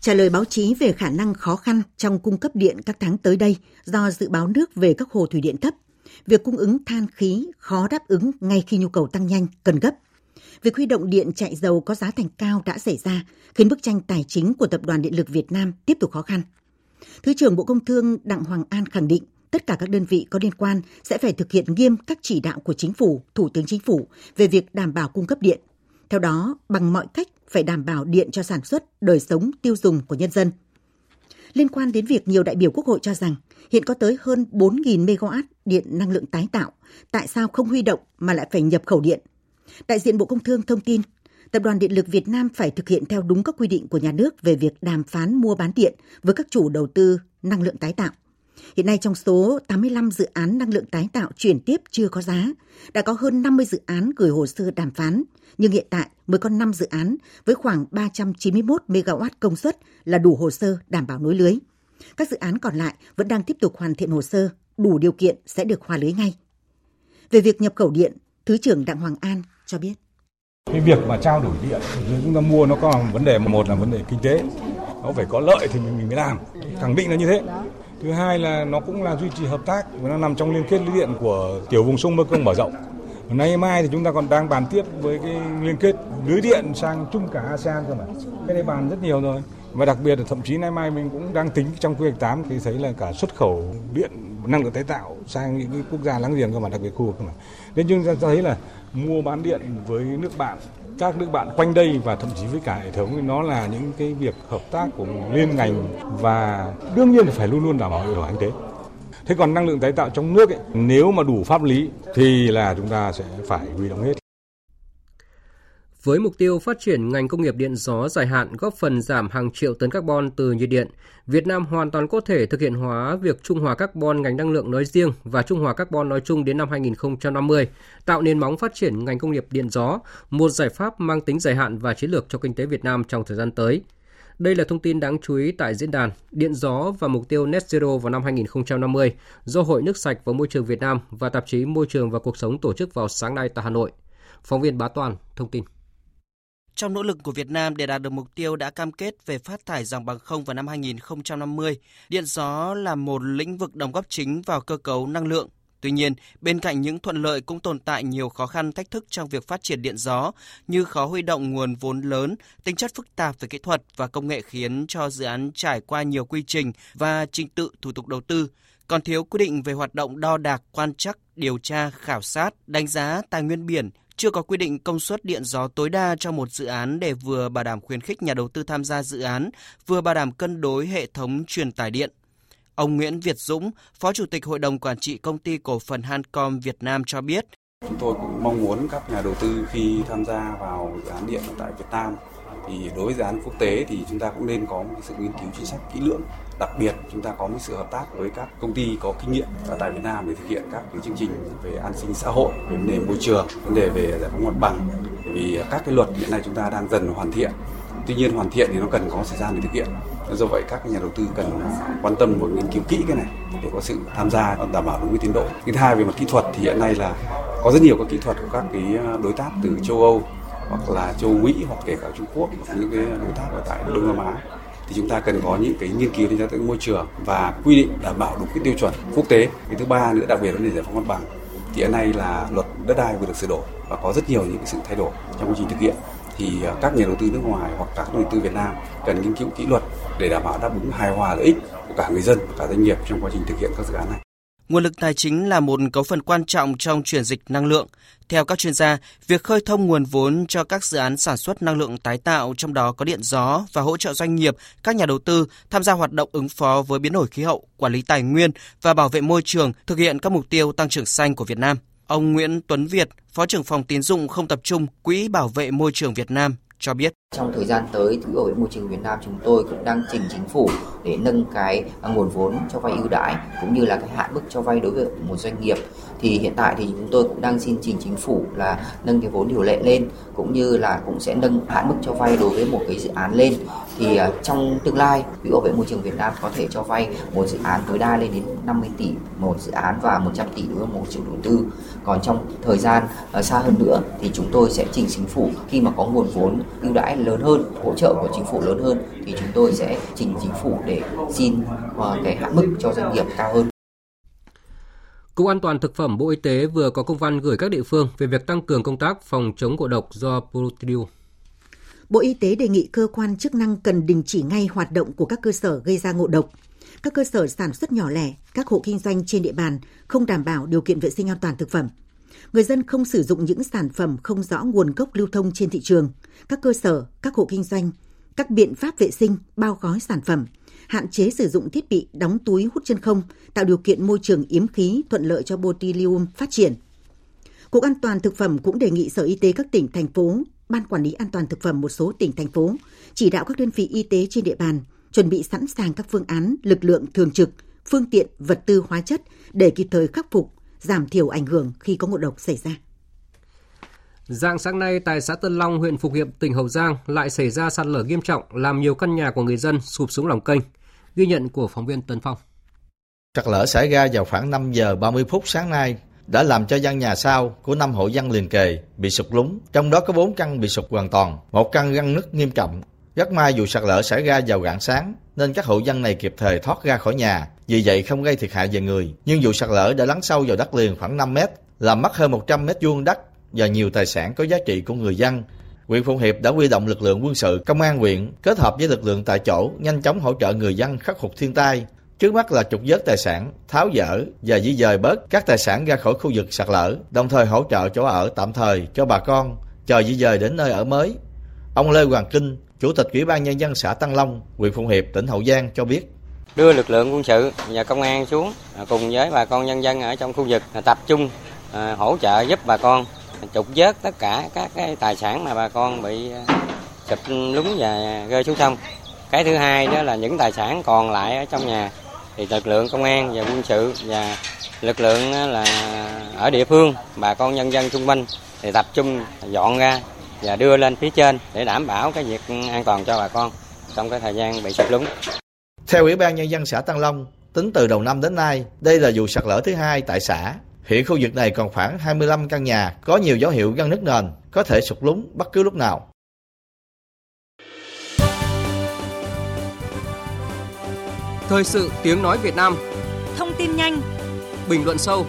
Trả lời báo chí về khả năng khó khăn trong cung cấp điện các tháng tới đây do dự báo nước về các hồ thủy điện thấp, việc cung ứng than khí khó đáp ứng ngay khi nhu cầu tăng nhanh, cần gấp. Việc huy động điện chạy dầu có giá thành cao đã xảy ra, khiến bức tranh tài chính của Tập đoàn Điện lực Việt Nam tiếp tục khó khăn. Thứ trưởng Bộ Công Thương Đặng Hoàng An khẳng định tất cả các đơn vị có liên quan sẽ phải thực hiện nghiêm các chỉ đạo của Chính phủ, Thủ tướng Chính phủ về việc đảm bảo cung cấp điện. Theo đó, bằng mọi cách phải đảm bảo điện cho sản xuất, đời sống, tiêu dùng của nhân dân. Liên quan đến việc nhiều đại biểu Quốc hội cho rằng hiện có tới hơn 4.000 MW điện năng lượng tái tạo, tại sao không huy động mà lại phải nhập khẩu điện? Đại diện Bộ Công Thương thông tin, Tập đoàn Điện lực Việt Nam phải thực hiện theo đúng các quy định của nhà nước về việc đàm phán mua bán điện với các chủ đầu tư năng lượng tái tạo. Hiện nay trong số 85 dự án năng lượng tái tạo chuyển tiếp chưa có giá, đã có hơn 50 dự án gửi hồ sơ đàm phán, nhưng hiện tại mới có 5 dự án với khoảng 391 MW công suất là đủ hồ sơ đảm bảo nối lưới. Các dự án còn lại vẫn đang tiếp tục hoàn thiện hồ sơ, đủ điều kiện sẽ được hòa lưới ngay. Về việc nhập khẩu điện, Thứ trưởng Đặng Hoàng An cho biết. Cái việc mà trao đổi điện, chúng ta mua nó có vấn đề, một là vấn đề kinh tế, nó phải có lợi thì mình mới làm, khẳng định là như thế. Thứ hai là nó cũng là duy trì hợp tác và nó nằm trong liên kết lưới điện của tiểu vùng sông Mekong mở rộng. Nay mai thì chúng ta còn đang bàn tiếp với cái liên kết lưới điện sang chung cả ASEAN cơ mà. Cái này bàn rất nhiều rồi. Và đặc biệt là thậm chí nay mai mình cũng đang tính trong quy hoạch 8 thì thấy là cả xuất khẩu điện năng lượng tái tạo sang những cái quốc gia láng giềng cơ mà, đặc biệt khu vực cơ mà. Nên chúng ta thấy là mua bán điện với nước bạn, các nước bạn quanh đây và thậm chí với cả hệ thống, nó là những cái việc hợp tác của liên ngành và đương nhiên phải luôn luôn đảm bảo hiệu quả kinh tế. Thế còn năng lượng tái tạo trong nước ấy, nếu mà đủ pháp lý thì là chúng ta sẽ phải huy động hết. Với mục tiêu phát triển ngành công nghiệp điện gió dài hạn góp phần giảm hàng triệu tấn carbon từ nhiệt điện, Việt Nam hoàn toàn có thể thực hiện hóa việc trung hòa carbon ngành năng lượng nói riêng và trung hòa carbon nói chung đến năm 2050, tạo nền móng phát triển ngành công nghiệp điện gió, một giải pháp mang tính dài hạn và chiến lược cho kinh tế Việt Nam trong thời gian tới. Đây là thông tin đáng chú ý tại diễn đàn Điện gió và mục tiêu Net Zero vào năm 2050 do Hội Nước sạch và Môi trường Việt Nam và tạp chí Môi trường và Cuộc sống tổ chức vào sáng nay tại Hà Nội. Phóng viên Bá Toàn thông tin. Trong nỗ lực của Việt Nam để đạt được mục tiêu đã cam kết về phát thải ròng bằng không vào năm 2050, điện gió là một lĩnh vực đóng góp chính vào cơ cấu năng lượng. Tuy nhiên, bên cạnh những thuận lợi cũng tồn tại nhiều khó khăn thách thức trong việc phát triển điện gió như khó huy động nguồn vốn lớn, tính chất phức tạp về kỹ thuật và công nghệ khiến cho dự án trải qua nhiều quy trình và trình tự thủ tục đầu tư, còn thiếu quy định về hoạt động đo đạc, quan trắc, điều tra, khảo sát, đánh giá tài nguyên biển, chưa có quy định công suất điện gió tối đa cho một dự án để vừa bảo đảm khuyến khích nhà đầu tư tham gia dự án, vừa bảo đảm cân đối hệ thống truyền tải điện. Ông Nguyễn Việt Dũng, Phó Chủ tịch Hội đồng Quản trị Công ty Cổ phần Hancom Việt Nam cho biết. Chúng tôi cũng mong muốn các nhà đầu tư khi tham gia vào dự án điện tại Việt Nam, thì đối với dự án quốc tế thì chúng ta cũng nên có một sự nghiên cứu chính sách kỹ lưỡng. Đặc biệt chúng ta có một sự hợp tác với các công ty có kinh nghiệm ở tại Việt Nam để thực hiện các cái chương trình về an sinh xã hội, về vấn đề môi trường, vấn đề về giải phóng mặt bằng. Vì các cái luật hiện nay chúng ta đang dần hoàn thiện. Tuy nhiên hoàn thiện thì nó cần có thời gian để thực hiện. Do vậy các nhà đầu tư cần quan tâm và nghiên cứu kỹ cái này để có sự tham gia đảm bảo đúng cái tiến độ. Thứ hai về mặt kỹ thuật thì hiện nay là có rất nhiều các kỹ thuật của các cái đối tác từ châu Âu hoặc là châu Mỹ hoặc kể cả Trung Quốc hoặc những cái đối tác ở tại Đông Nam Á. Thì chúng ta cần có những cái nghiên cứu liên quan tới môi trường và quy định đảm bảo đúng cái tiêu chuẩn quốc tế. Cái thứ ba nữa đặc biệt vấn đề giải phóng mặt bằng. Thì hiện nay là luật đất đai vừa được sửa đổi và có rất nhiều những cái sự thay đổi trong quá trình thực hiện. Thì các nhà đầu tư nước ngoài hoặc các nhà đầu tư Việt Nam cần nghiên cứu kỹ luật để đảm bảo đáp ứng hài hòa lợi ích của cả người dân, cả doanh nghiệp trong quá trình thực hiện các dự án này. Nguồn lực tài chính là một cấu phần quan trọng trong chuyển dịch năng lượng. Theo các chuyên gia, việc khơi thông nguồn vốn cho các dự án sản xuất năng lượng tái tạo, trong đó có điện gió và hỗ trợ doanh nghiệp, các nhà đầu tư tham gia hoạt động ứng phó với biến đổi khí hậu, quản lý tài nguyên và bảo vệ môi trường, thực hiện các mục tiêu tăng trưởng xanh của Việt Nam. Ông Nguyễn Tuấn Việt, Phó trưởng phòng tín dụng không tập trung Quỹ Bảo vệ Môi trường Việt Nam cho biết. Trong thời gian tới, Quỹ bảo vệ môi trường Việt Nam chúng tôi cũng đang trình chính phủ để nâng cái nguồn vốn cho vay ưu đãi cũng như là cái hạn mức cho vay đối với một doanh nghiệp. Thì hiện tại thì chúng tôi cũng đang xin trình chính phủ là nâng cái vốn điều lệ lên cũng như là cũng sẽ nâng hạn mức cho vay đối với một cái dự án lên. Thì trong tương lai, Quỹ bảo vệ môi trường Việt Nam có thể cho vay một dự án tối đa lên đến 50 tỷ một dự án và 100 tỷ đối với một chủ đầu tư. Còn trong thời gian xa hơn nữa thì chúng tôi sẽ trình chính phủ khi mà có nguồn vốn ưu đãi lớn hơn, hỗ trợ của chính phủ lớn hơn thì chúng tôi sẽ trình chính phủ để xin cái hạn mức cho doanh nghiệp cao hơn. Cục An toàn Thực phẩm Bộ Y tế vừa có công văn gửi các địa phương về việc tăng cường công tác phòng chống ngộ độc do Botulinum. Bộ Y tế đề nghị cơ quan chức năng cần đình chỉ ngay hoạt động của các cơ sở gây ra ngộ độc. Các cơ sở sản xuất nhỏ lẻ, các hộ kinh doanh trên địa bàn không đảm bảo điều kiện vệ sinh an toàn thực phẩm. Người dân không sử dụng những sản phẩm không rõ nguồn gốc lưu thông trên thị trường, các cơ sở, các hộ kinh doanh, các biện pháp vệ sinh, bao gói sản phẩm, hạn chế sử dụng thiết bị đóng túi hút chân không, tạo điều kiện môi trường yếm khí thuận lợi cho Botulinum phát triển. Cục An toàn Thực phẩm cũng đề nghị Sở Y tế các tỉnh, thành phố, Ban Quản lý An toàn Thực phẩm một số tỉnh, thành phố, chỉ đạo các đơn vị y tế trên địa bàn, chuẩn bị sẵn sàng các phương án, lực lượng thường trực, phương tiện, vật tư hóa chất để kịp thời khắc phục, giảm thiểu ảnh hưởng khi có ngộ độc xảy ra. Rạng sáng nay tại xã Tân Long, huyện Phục Hiệp, tỉnh Hậu Giang lại xảy ra sạt lở nghiêm trọng làm nhiều căn nhà của người dân sụp xuống lòng kênh. Ghi nhận của phóng viên Tấn Phong. Sạt lở xảy ra vào khoảng 5 giờ 30 phút sáng nay đã làm cho gian nhà sau của 5 hộ dân liền kề bị sụp lún, trong đó có 4 căn bị sụp hoàn toàn, một căn rạn nứt nghiêm trọng. Rất may dù sạt lở xảy ra vào rạng sáng nên các hộ dân này kịp thời thoát ra khỏi nhà, vì vậy không gây thiệt hại về người. Nhưng vụ sạt lở đã lấn sâu vào đất liền khoảng 5 mét, làm mất hơn 100 mét vuông đất và nhiều tài sản có giá trị của người dân. Huyện Phụng Hiệp đã huy động lực lượng quân sự, công an huyện kết hợp với lực lượng tại chỗ nhanh chóng hỗ trợ người dân khắc phục thiên tai. Trước mắt là trục vớt tài sản, tháo dỡ và di dời bớt các tài sản ra khỏi khu vực sạt lở, đồng thời hỗ trợ chỗ ở tạm thời cho bà con chờ di dời đến nơi ở mới. Ông Lê Hoàng Kinh, Chủ tịch Ủy ban Nhân dân xã Tân Long, huyện Phụng Hiệp, tỉnh Hậu Giang cho biết. Đưa lực lượng quân sự và công an xuống cùng với bà con nhân dân ở trong khu vực tập trung hỗ trợ giúp bà con trục vớt tất cả các cái tài sản mà bà con bị sụp lún và rơi xuống sông. Cái thứ hai đó là những tài sản còn lại ở trong nhà thì lực lượng công an và quân sự và lực lượng là ở địa phương, bà con nhân dân xung quanh thì tập trung dọn ra và đưa lên phía trên để đảm bảo cái việc an toàn cho bà con trong cái thời gian bị sụp lún. Theo Ủy ban Nhân dân xã Tân Long, tính từ đầu năm đến nay, đây là vụ sạt lở thứ hai tại xã. Hiện khu vực này còn khoảng 25 căn nhà có nhiều dấu hiệu rạn nứt nền, có thể sụp lún bất cứ lúc nào. Thời sự tiếng nói Việt Nam. Thông tin nhanh, bình luận sâu,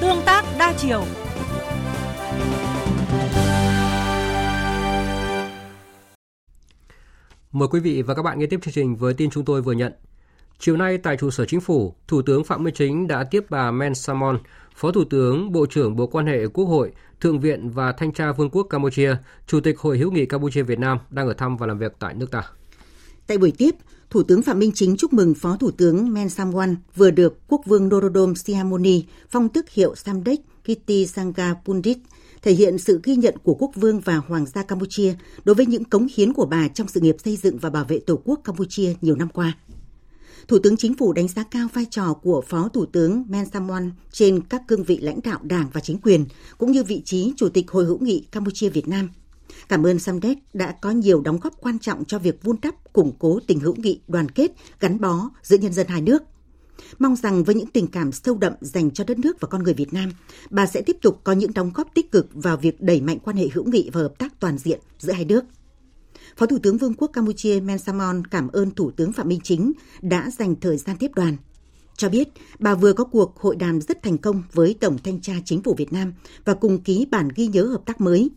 tương tác đa chiều. Mời quý vị và các bạn nghe tiếp chương trình với tin chúng tôi vừa nhận. Chiều nay tại trụ sở Chính phủ, Thủ tướng Phạm Minh Chính đã tiếp bà Men Samon, Phó Thủ tướng, Bộ trưởng Bộ Quan hệ Quốc hội, Thượng viện và Thanh tra Vương quốc Campuchia, Chủ tịch Hội hữu nghị Campuchia Việt Nam đang ở thăm và làm việc tại nước ta. Tại buổi tiếp, Thủ tướng Phạm Minh Chính chúc mừng Phó Thủ tướng Men Samon vừa được Quốc vương Norodom Sihamoni phong tước hiệu Samdech Kiti Sanga Pundit, thể hiện sự ghi nhận của Quốc vương và Hoàng gia Campuchia đối với những cống hiến của bà trong sự nghiệp xây dựng và bảo vệ Tổ quốc Campuchia nhiều năm qua. Thủ tướng Chính phủ đánh giá cao vai trò của Phó Thủ tướng Men Samon trên các cương vị lãnh đạo Đảng và chính quyền, cũng như vị trí Chủ tịch Hội hữu nghị Campuchia Việt Nam. Cảm ơn Samdech đã có nhiều đóng góp quan trọng cho việc vun đắp, củng cố tình hữu nghị đoàn kết, gắn bó giữa nhân dân hai nước. Mong rằng với những tình cảm sâu đậm dành cho đất nước và con người Việt Nam, bà sẽ tiếp tục có những đóng góp tích cực vào việc đẩy mạnh quan hệ hữu nghị và hợp tác toàn diện giữa hai nước. Phó Thủ tướng Vương quốc Campuchia Men Samon cảm ơn Thủ tướng Phạm Minh Chính đã dành thời gian tiếp đoàn. Cho biết, bà vừa có cuộc hội đàm rất thành công với Tổng Thanh tra Chính phủ Việt Nam và cùng ký bản ghi nhớ hợp tác mới.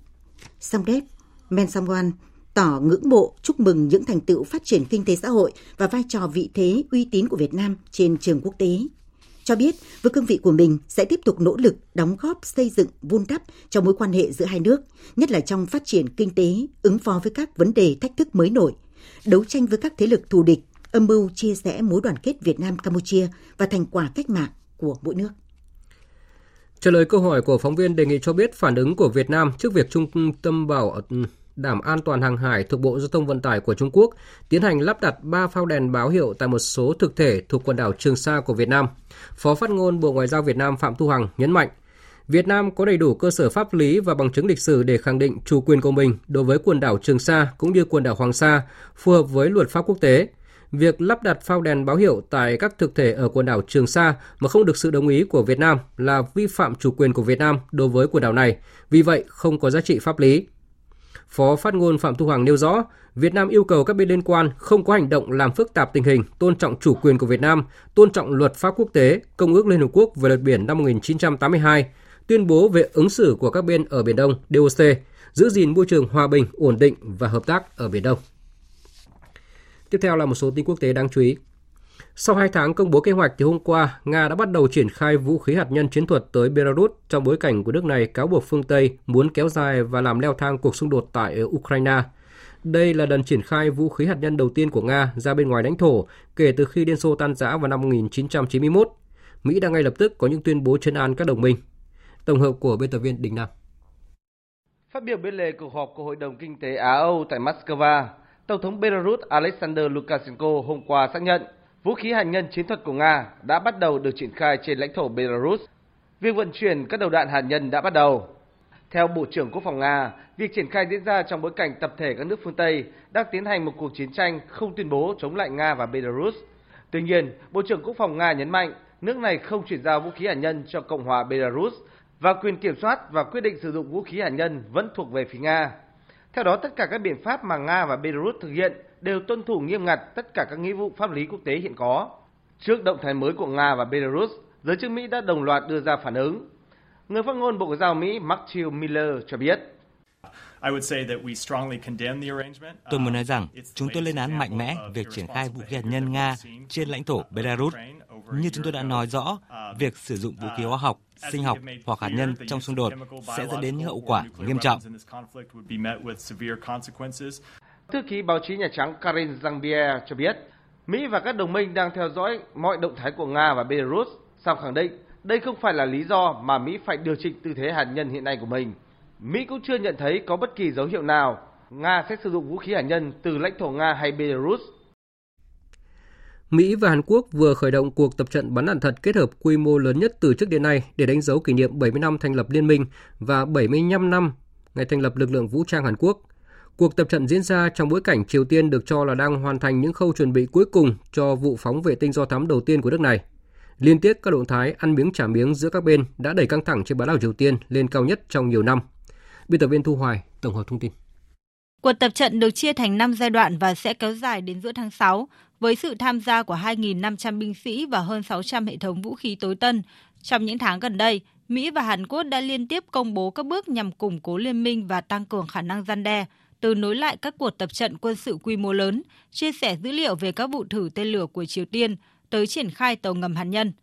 Samdech Men Samon tỏ ngưỡng mộ, chúc mừng những thành tựu phát triển kinh tế xã hội và vai trò vị thế uy tín của Việt Nam trên trường quốc tế. Cho biết, với cương vị của mình sẽ tiếp tục nỗ lực đóng góp xây dựng vun đắp cho mối quan hệ giữa hai nước, nhất là trong phát triển kinh tế, ứng phó với các vấn đề thách thức mới nổi, đấu tranh với các thế lực thù địch, âm mưu chia rẽ mối đoàn kết Việt Nam-Campuchia và thành quả cách mạng của mỗi nước. Trả lời câu hỏi của phóng viên đề nghị cho biết phản ứng của Việt Nam trước việc Trung tâm Bảo đảm an toàn hàng hải thuộc Bộ Giao thông Vận tải của Trung Quốc tiến hành lắp đặt 3 phao đèn báo hiệu tại một số thực thể thuộc quần đảo Trường Sa của Việt Nam. Phó phát ngôn Bộ Ngoại giao Việt Nam Phạm Thu Hằng nhấn mạnh, Việt Nam có đầy đủ cơ sở pháp lý và bằng chứng lịch sử để khẳng định chủ quyền của mình đối với quần đảo Trường Sa cũng như quần đảo Hoàng Sa, phù hợp với luật pháp quốc tế. Việc lắp đặt phao đèn báo hiệu tại các thực thể ở quần đảo Trường Sa mà không được sự đồng ý của Việt Nam là vi phạm chủ quyền của Việt Nam đối với quần đảo này, vì vậy không có giá trị pháp lý. Phó phát ngôn Phạm Thu Hằng nêu rõ, Việt Nam yêu cầu các bên liên quan không có hành động làm phức tạp tình hình, tôn trọng chủ quyền của Việt Nam, tôn trọng luật pháp quốc tế, Công ước Liên Hợp Quốc về luật biển năm 1982, tuyên bố về ứng xử của các bên ở Biển Đông DOC, giữ gìn môi trường hòa bình, ổn định và hợp tác ở Biển Đông. Tiếp theo là một số tin quốc tế đáng chú ý. Sau 2 tháng công bố kế hoạch thì hôm qua, Nga đã bắt đầu triển khai vũ khí hạt nhân chiến thuật tới Bê-la-rút trong bối cảnh của nước này cáo buộc phương Tây muốn kéo dài và làm leo thang cuộc xung đột tại Ukraine. Đây là lần triển khai vũ khí hạt nhân đầu tiên của Nga ra bên ngoài lãnh thổ kể từ khi Liên Xô tan rã vào năm 1991. Mỹ đã ngay lập tức có những tuyên bố trấn an các đồng minh. Tổng hợp của biên tập viên Đình Nam. Phát biểu bên lề cuộc họp của Hội đồng Kinh tế Á-Âu tại Moscow, Tổng thống Belarus Alexander Lukashenko hôm qua xác nhận vũ khí hạt nhân chiến thuật của Nga đã bắt đầu được triển khai trên lãnh thổ Belarus. Việc vận chuyển các đầu đạn hạt nhân đã bắt đầu. Theo Bộ trưởng Quốc phòng Nga, việc triển khai diễn ra trong bối cảnh tập thể các nước phương Tây đang tiến hành một cuộc chiến tranh không tuyên bố chống lại Nga và Belarus. Tuy nhiên, Bộ trưởng Quốc phòng Nga nhấn mạnh nước này không chuyển giao vũ khí hạt nhân cho Cộng hòa Belarus và quyền kiểm soát và quyết định sử dụng vũ khí hạt nhân vẫn thuộc về phía Nga. Theo đó, tất cả các biện pháp mà Nga và Belarus thực hiện đều tuân thủ nghiêm ngặt tất cả các nghĩa vụ pháp lý quốc tế hiện có. Trước động thái mới của Nga và Belarus, giới chức Mỹ đã đồng loạt đưa ra phản ứng. Người phát ngôn Bộ Ngoại giao Mỹ Matthew Miller cho biết, tôi muốn nói rằng chúng tôi lên án mạnh mẽ việc triển khai vũ khí hạt nhân Nga trên lãnh thổ Belarus. Như chúng tôi đã nói rõ, việc sử dụng vũ khí hóa học, sinh học hoặc hạt nhân trong xung đột sẽ dẫn đến những hậu quả nghiêm trọng. Thư ký báo chí Nhà Trắng Karine Jean-Pierre cho biết, Mỹ và các đồng minh đang theo dõi mọi động thái của Nga và Belarus, song khẳng định đây không phải là lý do mà Mỹ phải điều chỉnh tư thế hạt nhân hiện nay của mình. Mỹ cũng chưa nhận thấy có bất kỳ dấu hiệu nào Nga sẽ sử dụng vũ khí hạt nhân từ lãnh thổ Nga hay Belarus. Mỹ và Hàn Quốc vừa khởi động cuộc tập trận bắn đạn thật kết hợp quy mô lớn nhất từ trước đến nay để đánh dấu kỷ niệm 70 năm thành lập liên minh và 75 năm ngày thành lập lực lượng vũ trang Hàn Quốc. Cuộc tập trận diễn ra trong bối cảnh Triều Tiên được cho là đang hoàn thành những khâu chuẩn bị cuối cùng cho vụ phóng vệ tinh do thám đầu tiên của nước này. Liên tiếp các động thái ăn miếng trả miếng giữa các bên đã đẩy căng thẳng trên bán đảo Triều Tiên lên cao nhất trong nhiều năm. Biên tập viên Thu Hoài tổng hợp thông tin. Cuộc tập trận được chia thành 5 giai đoạn và sẽ kéo dài đến giữa tháng 6 với sự tham gia của 2.500 binh sĩ và hơn 600 hệ thống vũ khí tối tân. Trong những tháng gần đây, Mỹ và Hàn Quốc đã liên tiếp công bố các bước nhằm củng cố liên minh và tăng cường khả năng răn đe, từ nối lại các cuộc tập trận quân sự quy mô lớn, chia sẻ dữ liệu về các vụ thử tên lửa của Triều Tiên tới triển khai tàu ngầm hạt nhân.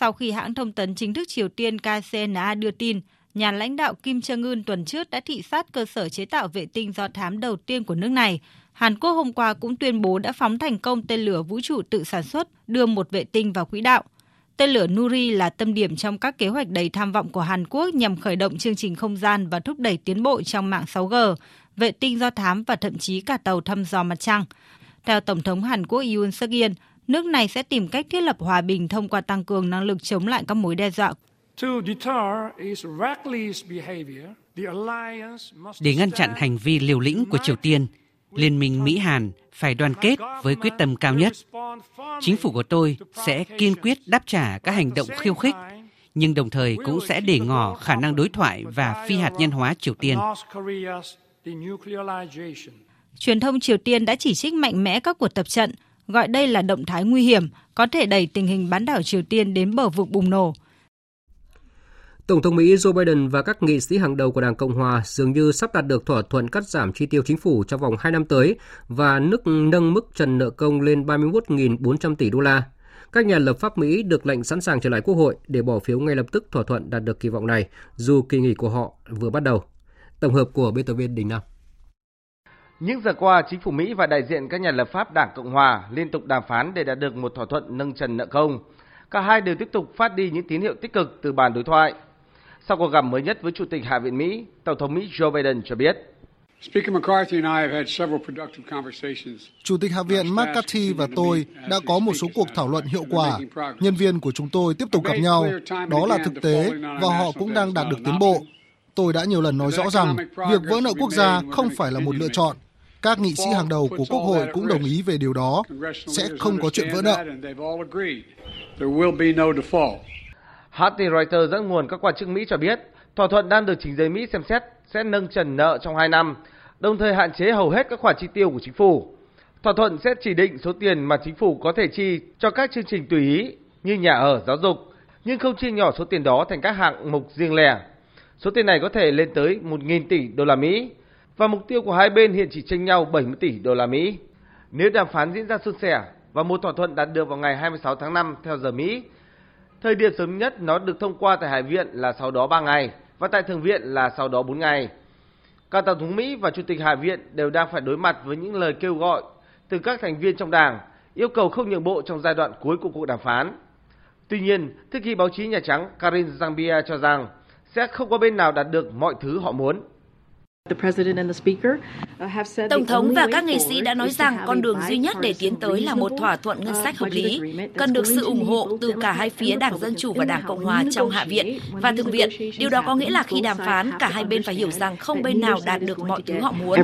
Sau khi hãng thông tấn chính thức Triều Tiên KCNA đưa tin, nhà lãnh đạo Kim Jong-un tuần trước đã thị sát cơ sở chế tạo vệ tinh do thám đầu tiên của nước này. Hàn Quốc hôm qua cũng tuyên bố đã phóng thành công tên lửa vũ trụ tự sản xuất, đưa một vệ tinh vào quỹ đạo. Tên lửa Nuri là tâm điểm trong các kế hoạch đầy tham vọng của Hàn Quốc nhằm khởi động chương trình không gian và thúc đẩy tiến bộ trong mạng 6G, vệ tinh do thám và thậm chí cả tàu thăm dò mặt trăng. Theo Tổng thống Hàn Quốc Yoon Suk Yeol, nước này sẽ tìm cách thiết lập hòa bình thông qua tăng cường năng lực chống lại các mối đe dọa. Để ngăn chặn hành vi liều lĩnh của Triều Tiên, Liên minh Mỹ-Hàn phải đoàn kết với quyết tâm cao nhất. Chính phủ của tôi sẽ kiên quyết đáp trả các hành động khiêu khích, nhưng đồng thời cũng sẽ để ngỏ khả năng đối thoại và phi hạt nhân hóa Triều Tiên. Truyền thông Triều Tiên đã chỉ trích mạnh mẽ các cuộc tập trận, gọi đây là động thái nguy hiểm, có thể đẩy tình hình bán đảo Triều Tiên đến bờ vực bùng nổ. Tổng thống Mỹ Joe Biden và các nghị sĩ hàng đầu của Đảng Cộng hòa dường như sắp đạt được thỏa thuận cắt giảm chi tiêu chính phủ trong vòng 2 năm tới và nâng mức trần nợ công lên 31.400 tỷ đô la. Các nhà lập pháp Mỹ được lệnh sẵn sàng trở lại Quốc hội để bỏ phiếu ngay lập tức thỏa thuận đạt được kỳ vọng này, dù kỳ nghỉ của họ vừa bắt đầu. Tổng hợp của biên tập viên Đình Nam. Những giờ qua, chính phủ Mỹ và đại diện các nhà lập pháp Đảng Cộng hòa liên tục đàm phán để đạt được một thỏa thuận nâng trần nợ công. Cả hai đều tiếp tục phát đi những tín hiệu tích cực từ bàn đối thoại. Sau cuộc gặp mới nhất với Chủ tịch Hạ viện Mỹ, Tổng thống Mỹ Joe Biden cho biết Chủ tịch Hạ viện McCarthy và tôi đã có một số cuộc thảo luận hiệu quả. Nhân viên của chúng tôi tiếp tục gặp nhau. Đó là thực tế và họ cũng đang đạt được tiến bộ. Tôi đã nhiều lần nói rõ rằng việc vỡ nợ quốc gia không phải là một lựa chọn. Các nghị sĩ hàng đầu của Quốc hội cũng đồng ý về điều đó. Sẽ không có chuyện vỡ nợ. Hãng tin Reuters dẫn nguồn các quan chức Mỹ cho biết, thỏa thuận đang được chính giới Mỹ xem xét sẽ nâng trần nợ trong 2 năm, đồng thời hạn chế hầu hết các khoản chi tiêu của chính phủ. Thỏa thuận sẽ chỉ định số tiền mà chính phủ có thể chi cho các chương trình tùy ý như nhà ở, giáo dục, nhưng không chia nhỏ số tiền đó thành các hạng mục riêng lẻ. Số tiền này có thể lên tới 1.000 tỷ đô la Mỹ và mục tiêu của hai bên hiện chỉ chênh nhau 70 tỷ đô la Mỹ. Nếu đàm phán diễn ra suôn sẻ và một thỏa thuận đạt được vào ngày 26 tháng 5 theo giờ Mỹ, thời điểm sớm nhất nó được thông qua tại Hạ viện là sau đó 3 ngày và tại Thượng viện là sau đó 4 ngày. Cả Tổng thống Mỹ và Chủ tịch Hạ viện đều đang phải đối mặt với những lời kêu gọi từ các thành viên trong Đảng yêu cầu không nhượng bộ trong giai đoạn cuối của cuộc đàm phán. Tuy nhiên, thư ký báo chí Nhà Trắng Karine Jean-Pierre cho rằng sẽ không có bên nào đạt được mọi thứ họ muốn. Tổng thống và các nghị sĩ đã nói rằng con đường duy nhất để tiến tới là một thỏa thuận ngân sách hợp lý, cần được sự ủng hộ từ cả hai phía Đảng Dân Chủ và Đảng Cộng Hòa trong Hạ viện và Thượng viện. Điều đó có nghĩa là khi đàm phán, cả hai bên phải hiểu rằng không bên nào đạt được mọi thứ họ muốn.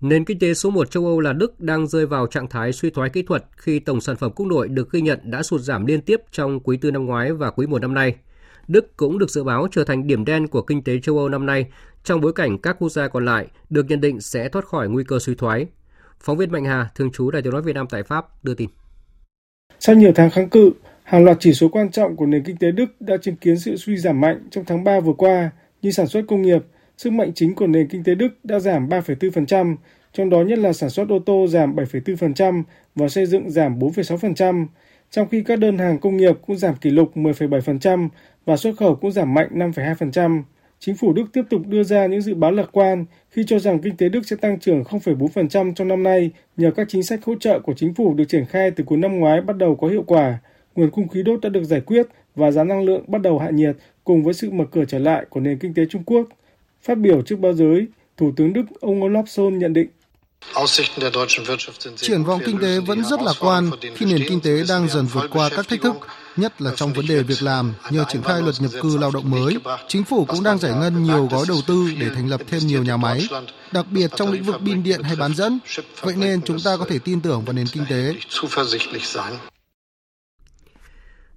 Nền kinh tế số 1 châu Âu là Đức đang rơi vào trạng thái suy thoái kỹ thuật khi tổng sản phẩm quốc nội được ghi nhận đã sụt giảm liên tiếp trong quý 4 năm ngoái và quý 1 năm nay. Đức cũng được dự báo trở thành điểm đen của kinh tế châu Âu năm nay, trong bối cảnh các quốc gia còn lại được nhận định sẽ thoát khỏi nguy cơ suy thoái. Phóng viên Mạnh Hà, thường trú Đài Tiếng nói Việt Nam tại Pháp đưa tin. Sau nhiều tháng kháng cự, hàng loạt chỉ số quan trọng của nền kinh tế Đức đã chứng kiến sự suy giảm mạnh trong tháng 3 vừa qua, như sản xuất công nghiệp, sức mạnh chính của nền kinh tế Đức đã giảm 3,4%, trong đó nhất là sản xuất ô tô giảm 7,4% và xây dựng giảm 4,6%, trong khi các đơn hàng công nghiệp cũng giảm kỷ lục 10,7%. Và xuất khẩu cũng giảm mạnh 5,2%. Chính phủ Đức tiếp tục đưa ra những dự báo lạc quan khi cho rằng kinh tế Đức sẽ tăng trưởng 0,4% trong năm nay nhờ các chính sách hỗ trợ của chính phủ được triển khai từ cuối năm ngoái bắt đầu có hiệu quả, nguồn cung khí đốt đã được giải quyết và giá năng lượng bắt đầu hạ nhiệt cùng với sự mở cửa trở lại của nền kinh tế Trung Quốc. Phát biểu trước báo giới, Thủ tướng Đức ông Olaf Scholz nhận định: Triển vọng kinh tế vẫn rất lạc quan khi nền kinh tế đang dần vượt qua các thách thức, nhất là trong vấn đề việc làm nhờ triển khai luật nhập cư lao động mới. Chính phủ cũng đang giải ngân nhiều gói đầu tư để thành lập thêm nhiều nhà máy, đặc biệt trong lĩnh vực pin điện hay bán dẫn. Vậy nên chúng ta có thể tin tưởng vào nền kinh tế.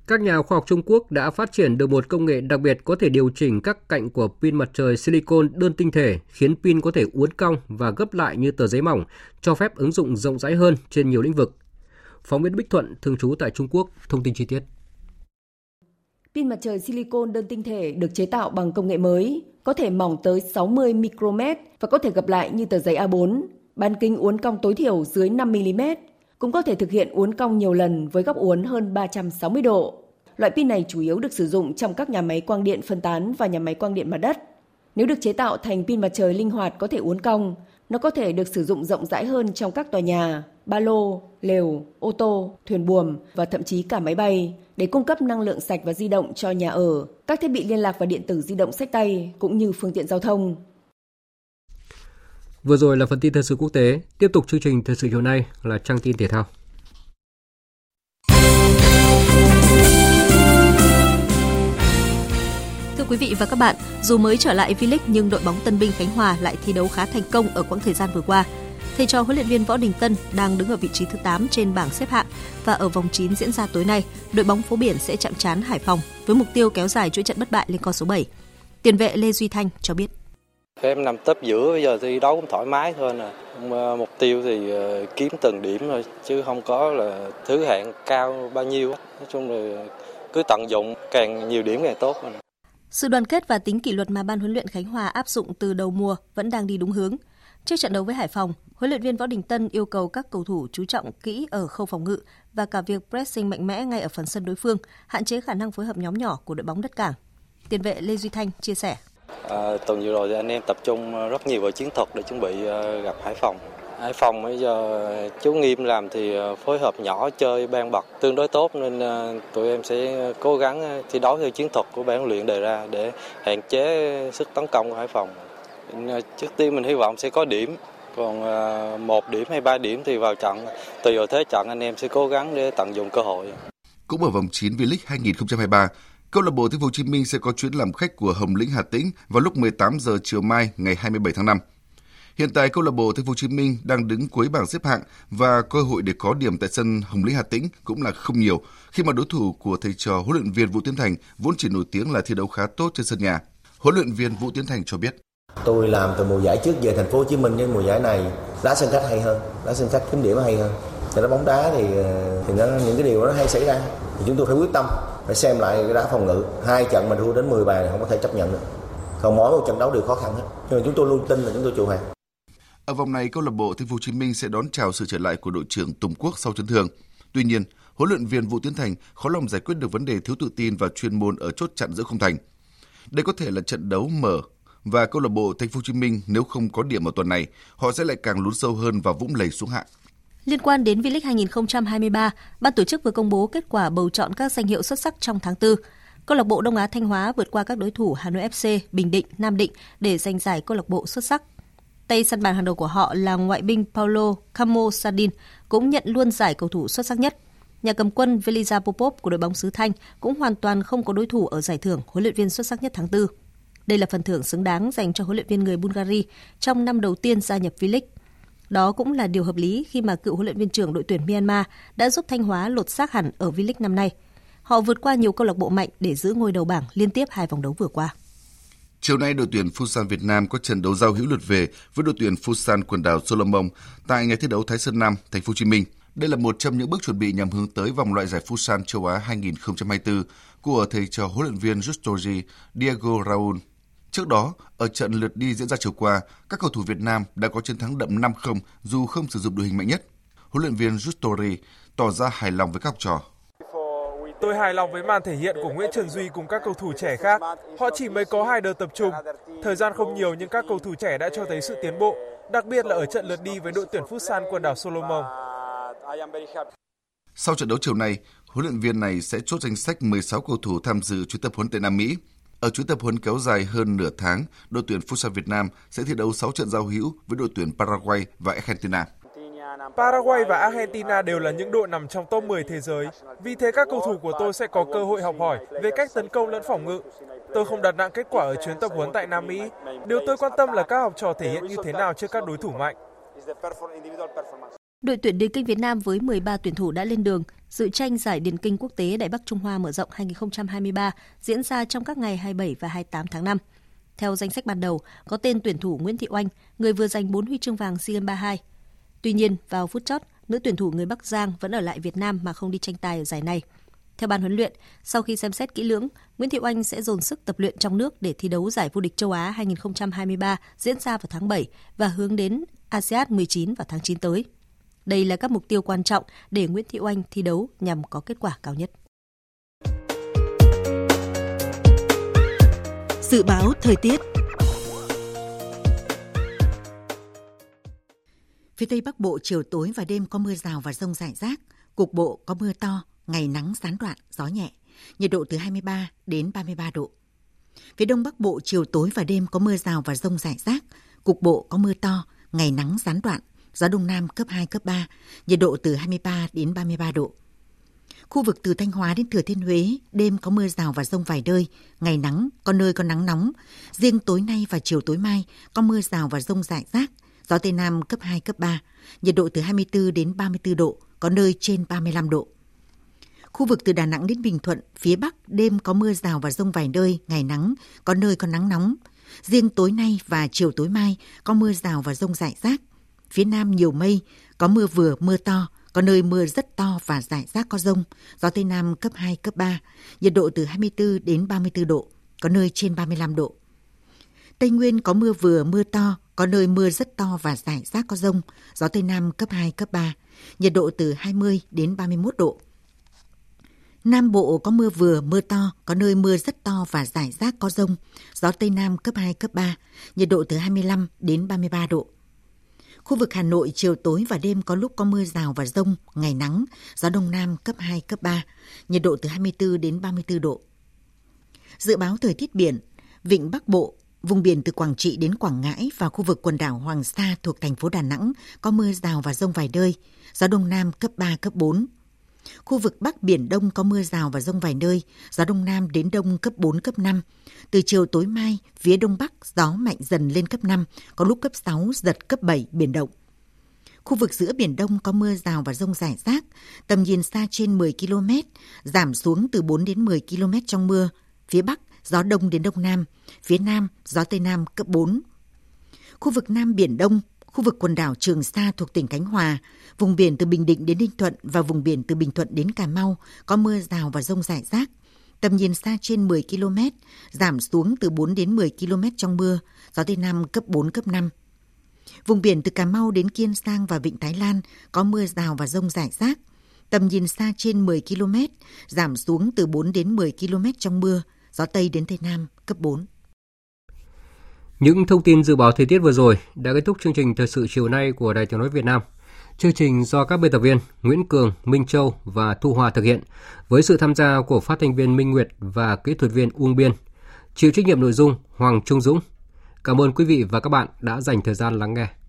Các nhà khoa học Trung Quốc đã phát triển được một công nghệ đặc biệt có thể điều chỉnh các cạnh của pin mặt trời silicon đơn tinh thể, khiến pin có thể uốn cong và gấp lại như tờ giấy mỏng, cho phép ứng dụng rộng rãi hơn trên nhiều lĩnh vực. Phóng viên Bích Thuận, thường trú tại Trung Quốc, thông tin chi tiết. Pin mặt trời silicon đơn tinh thể được chế tạo bằng công nghệ mới, có thể mỏng tới 60 micromet và có thể gập lại như tờ giấy A4, bán kính uốn cong tối thiểu dưới 5mm. Cũng có thể thực hiện uốn cong nhiều lần với góc uốn hơn 360 độ. Loại pin này chủ yếu được sử dụng trong các nhà máy quang điện phân tán và nhà máy quang điện mặt đất. Nếu được chế tạo thành pin mặt trời linh hoạt có thể uốn cong, nó có thể được sử dụng rộng rãi hơn trong các tòa nhà, ba lô, lều, ô tô, thuyền buồm và thậm chí cả máy bay để cung cấp năng lượng sạch và di động cho nhà ở, các thiết bị liên lạc và điện tử di động xách tay cũng như phương tiện giao thông. Vừa rồi là phần tin thời sự quốc tế, tiếp tục chương trình thời sự chiều nay là trang tin thể thao. Thưa quý vị và các bạn, dù mới trở lại V-League nhưng đội bóng Tân binh Khánh Hòa lại thi đấu khá thành công ở quãng thời gian vừa qua. Thầy trò huấn luyện viên Võ Đình Tân đang đứng ở vị trí thứ 8 trên bảng xếp hạng và ở vòng 9 diễn ra tối nay, đội bóng Phố Biển sẽ chạm trán Hải Phòng với mục tiêu kéo dài chuỗi trận bất bại lên con số 7. Tiền vệ Lê Duy Thanh cho biết: Em nằm tấp giữa, bây giờ thì đấu cũng thoải mái thôi nè. Mục tiêu thì kiếm từng điểm thôi, chứ không có là thứ hạng cao bao nhiêu. Nói chung là cứ tận dụng, càng nhiều điểm càng tốt. Sự đoàn kết và tính kỷ luật mà Ban huấn luyện Khánh Hòa áp dụng từ đầu mùa vẫn đang đi đúng hướng. Trước trận đấu với Hải Phòng, huấn luyện viên Võ Đình Tân yêu cầu các cầu thủ chú trọng kỹ ở khâu phòng ngự và cả việc pressing mạnh mẽ ngay ở phần sân đối phương, hạn chế khả năng phối hợp nhóm nhỏ của đội bóng đất cảng. Tiền vệ Lê Duy Thanh chia sẻ: Tuần vừa rồi thì anh em tập trung rất nhiều vào chiến thuật để chuẩn bị gặp Hải Phòng. Hải Phòng bây giờ chú Nghiêm làm thì phối hợp nhỏ chơi ban bật tương đối tốt nên tụi em sẽ cố gắng thi đấu theo chiến thuật của ban huấn luyện đề ra để hạn chế sức tấn công của Hải Phòng. Trước tiên mình hy vọng sẽ có điểm, còn 1 điểm hay 3 điểm thì vào trận, tùy vào thế trận anh em sẽ cố gắng để tận dụng cơ hội. Cũng ở vòng 9 V-League 2023, câu lạc bộ TP HCM sẽ có chuyến làm khách của Hồng Lĩnh Hà Tĩnh vào lúc 18 giờ chiều mai ngày 27 tháng 5. Hiện tại câu lạc bộ TP HCM đang đứng cuối bảng xếp hạng và cơ hội để có điểm tại sân Hồng Lĩnh Hà Tĩnh cũng là không nhiều, khi mà đối thủ của thầy trò huấn luyện viên Vũ Tiến Thành vốn chỉ nổi tiếng là thi đấu khá tốt trên sân nhà. Huấn luyện viên Vũ Tiến Thành cho biết: Tôi làm từ mùa giải trước về thành phố Hồ Chí Minh đến mùa giải này, đá sân khách hay hơn, đá sân khách kiếm điểm hay hơn. Thì đá bóng đá thì nó, những cái điều nó hay xảy ra. Thì chúng tôi phải quyết tâm, phải xem lại cái đá phòng ngự. 2 trận mà thua đến 10 bàn thì không có thể chấp nhận được. Còn mỗi một trận đấu đều khó khăn hết. Nhưng mà chúng tôi luôn tin là chúng tôi trụ hàng. Ở vòng này, câu lạc bộ TP HCM sẽ đón chào sự trở lại của đội trưởng Tùng Quốc sau chấn thương. Tuy nhiên, huấn luyện viên Vũ Tiến Thành khó lòng giải quyết được vấn đề thiếu tự tin và chuyên môn ở chốt chặn giữa khung thành. Đây có thể là trận đấu mở và câu lạc bộ TP HCM nếu không có điểm ở tuần này, họ sẽ lại càng lún sâu hơn và vũng lầy xuống hạng. Liên quan đến V-League 2023, ban tổ chức vừa công bố kết quả bầu chọn các danh hiệu xuất sắc trong tháng 4. Câu lạc bộ Đông Á Thanh Hóa vượt qua các đối thủ Hà Nội FC, Bình Định, Nam Định để giành giải câu lạc bộ xuất sắc. Tay săn bàn hàng đầu của họ là ngoại binh Paulo Camo Sardin cũng nhận luôn giải cầu thủ xuất sắc nhất. Nhà cầm quân Velisa Popov của đội bóng xứ Thanh cũng hoàn toàn không có đối thủ ở giải thưởng huấn luyện viên xuất sắc nhất tháng 4. Đây là phần thưởng xứng đáng dành cho huấn luyện viên người Bulgaria trong năm đầu tiên gia nhập V-League. Đó cũng là điều hợp lý khi mà cựu huấn luyện viên trưởng đội tuyển Myanmar đã giúp Thanh Hóa lột xác hẳn ở V-League năm nay. Họ vượt qua nhiều câu lạc bộ mạnh để giữ ngôi đầu bảng liên tiếp 2 vòng đấu vừa qua. Chiều nay, đội tuyển Futsal Việt Nam có trận đấu giao hữu lượt về với đội tuyển Futsal quần đảo Solomon tại nhà thi đấu Thái Sơn Nam, Thành phố Hồ Chí Minh. Đây là một trong những bước chuẩn bị nhằm hướng tới vòng loại giải Futsal châu Á 2024 của thầy trò huấn luyện viên Justoji Diego Raul. Trước đó, ở trận lượt đi diễn ra chiều qua, các cầu thủ Việt Nam đã có chiến thắng đậm 5-0 dù không sử dụng đội hình mạnh nhất. Huấn luyện viên Justori tỏ ra hài lòng với các học trò. Tôi hài lòng với màn thể hiện của Nguyễn Trần Duy cùng các cầu thủ trẻ khác. Họ chỉ mới có 2 đợt tập trung. Thời gian không nhiều nhưng các cầu thủ trẻ đã cho thấy sự tiến bộ, đặc biệt là ở trận lượt đi với đội tuyển Futsal quần đảo Solomon. Sau trận đấu chiều nay, huấn luyện viên này sẽ chốt danh sách 16 cầu thủ tham dự chuyến tập huấn tại Nam Mỹ. Ở chuyến tập huấn kéo dài hơn nửa tháng, đội tuyển Futsal Việt Nam sẽ thi đấu 6 trận giao hữu với đội tuyển Paraguay và Argentina. Paraguay và Argentina đều là những đội nằm trong top 10 thế giới. Vì thế các cầu thủ của tôi sẽ có cơ hội học hỏi về cách tấn công lẫn phòng ngự. Tôi không đặt nặng kết quả ở chuyến tập huấn tại Nam Mỹ. Điều tôi quan tâm là các học trò thể hiện như thế nào trước các đối thủ mạnh. Đội tuyển điền kinh Việt Nam với 13 tuyển thủ đã lên đường dự tranh giải điền kinh quốc tế Đại Bắc Trung Hoa mở rộng 2023 diễn ra trong các ngày 27 và 28 tháng 5. Theo danh sách ban đầu, có tên tuyển thủ Nguyễn Thị Oanh, người vừa giành 4 huy chương vàng SEA Games 32. Tuy nhiên, vào phút chót, nữ tuyển thủ người Bắc Giang vẫn ở lại Việt Nam mà không đi tranh tài ở giải này. Theo ban huấn luyện, sau khi xem xét kỹ lưỡng, Nguyễn Thị Oanh sẽ dồn sức tập luyện trong nước để thi đấu giải vô địch châu Á 2023 diễn ra vào tháng 7 và hướng đến ASEAN 19 vào tháng 9 tới. Đây là các mục tiêu quan trọng để Nguyễn Thị Oanh thi đấu nhằm có kết quả cao nhất. Dự báo thời tiết. Phía Tây Bắc Bộ chiều tối và đêm có mưa rào và dông rải rác, cục bộ có mưa to, ngày nắng gián đoạn, gió nhẹ, nhiệt độ từ 23 đến 33 độ. Phía Đông Bắc Bộ chiều tối và đêm có mưa rào và dông rải rác, cục bộ có mưa to, ngày nắng gián đoạn, gió Đông Nam cấp 2, cấp 3, nhiệt độ từ 23 đến 33 độ. Khu vực từ Thanh Hóa đến Thừa Thiên Huế, đêm có mưa rào và dông vài nơi, ngày nắng, có nơi có nắng nóng. Riêng tối nay và chiều tối mai có mưa rào và dông rải rác, gió Tây Nam cấp 2, cấp 3, nhiệt độ từ 24 đến 34 độ, có nơi trên 35 độ. Khu vực từ Đà Nẵng đến Bình Thuận, phía Bắc, đêm có mưa rào và dông vài nơi, ngày nắng, có nơi có nắng nóng. Riêng tối nay và chiều tối mai có mưa rào và dông rải rác. Phía Nam nhiều mây, có mưa vừa, mưa to, có nơi mưa rất to và rải rác có dông, gió Tây Nam cấp 2, cấp 3, nhiệt độ từ 24 đến 34 độ, có nơi trên 35 độ. Tây Nguyên có mưa vừa, mưa to, có nơi mưa rất to và rải rác có dông, gió Tây Nam cấp 2, cấp 3, nhiệt độ từ 20 đến 31 độ. Nam Bộ có mưa vừa, mưa to, có nơi mưa rất to và rải rác có dông, gió Tây Nam cấp 2, cấp 3, nhiệt độ từ 25 đến 33 độ. Khu vực Hà Nội chiều tối và đêm có lúc có mưa rào và dông, ngày nắng, gió Đông Nam cấp 2, cấp 3, nhiệt độ từ 24 đến 34 độ. Dự báo thời tiết biển, vịnh Bắc Bộ, Vùng biển từ Quảng Trị đến Quảng Ngãi và khu vực quần đảo Hoàng Sa thuộc thành phố Đà Nẵng có mưa rào và dông vài nơi, gió Đông Nam cấp 3, cấp 4. Khu vực Bắc Biển Đông có mưa rào và dông vài nơi, gió Đông Nam đến Đông cấp 4, cấp 5. Từ chiều tối mai, phía Đông Bắc gió mạnh dần lên cấp 5, có lúc cấp 6, giật cấp 7, biển động. Khu vực giữa Biển Đông có mưa rào và dông rải rác, tầm nhìn xa trên 10 km, giảm xuống từ 4 đến 10 km trong mưa, phía Bắc gió Đông đến Đông Nam, phía Nam gió Tây Nam cấp 4. Khu vực Nam Biển Đông, khu vực quần đảo Trường Sa thuộc tỉnh Khánh Hòa, vùng biển từ Bình Định đến Ninh Thuận và vùng biển từ Bình Thuận đến Cà Mau có mưa rào và dông rải rác, tầm nhìn xa trên 10 km, giảm xuống từ 4 đến 10 km trong mưa, gió Tây Nam cấp 4, cấp 5. Vùng biển từ Cà Mau đến Kiên Giang và Vịnh Thái Lan có mưa rào và dông rải rác, tầm nhìn xa trên 10 km, giảm xuống từ 4 đến 10 km trong mưa, gió Tây đến Tây Nam cấp 4. Những thông tin dự báo thời tiết vừa rồi đã kết thúc chương trình Thời sự chiều nay của Đài Tiếng nói Việt Nam. Chương trình do các biên tập viên Nguyễn Cường, Minh Châu và Thu Hòa thực hiện với sự tham gia của phát thanh viên Minh Nguyệt và kỹ thuật viên Uông Biên. Chịu trách nhiệm nội dung Hoàng Trung Dũng. Cảm ơn quý vị và các bạn đã dành thời gian lắng nghe.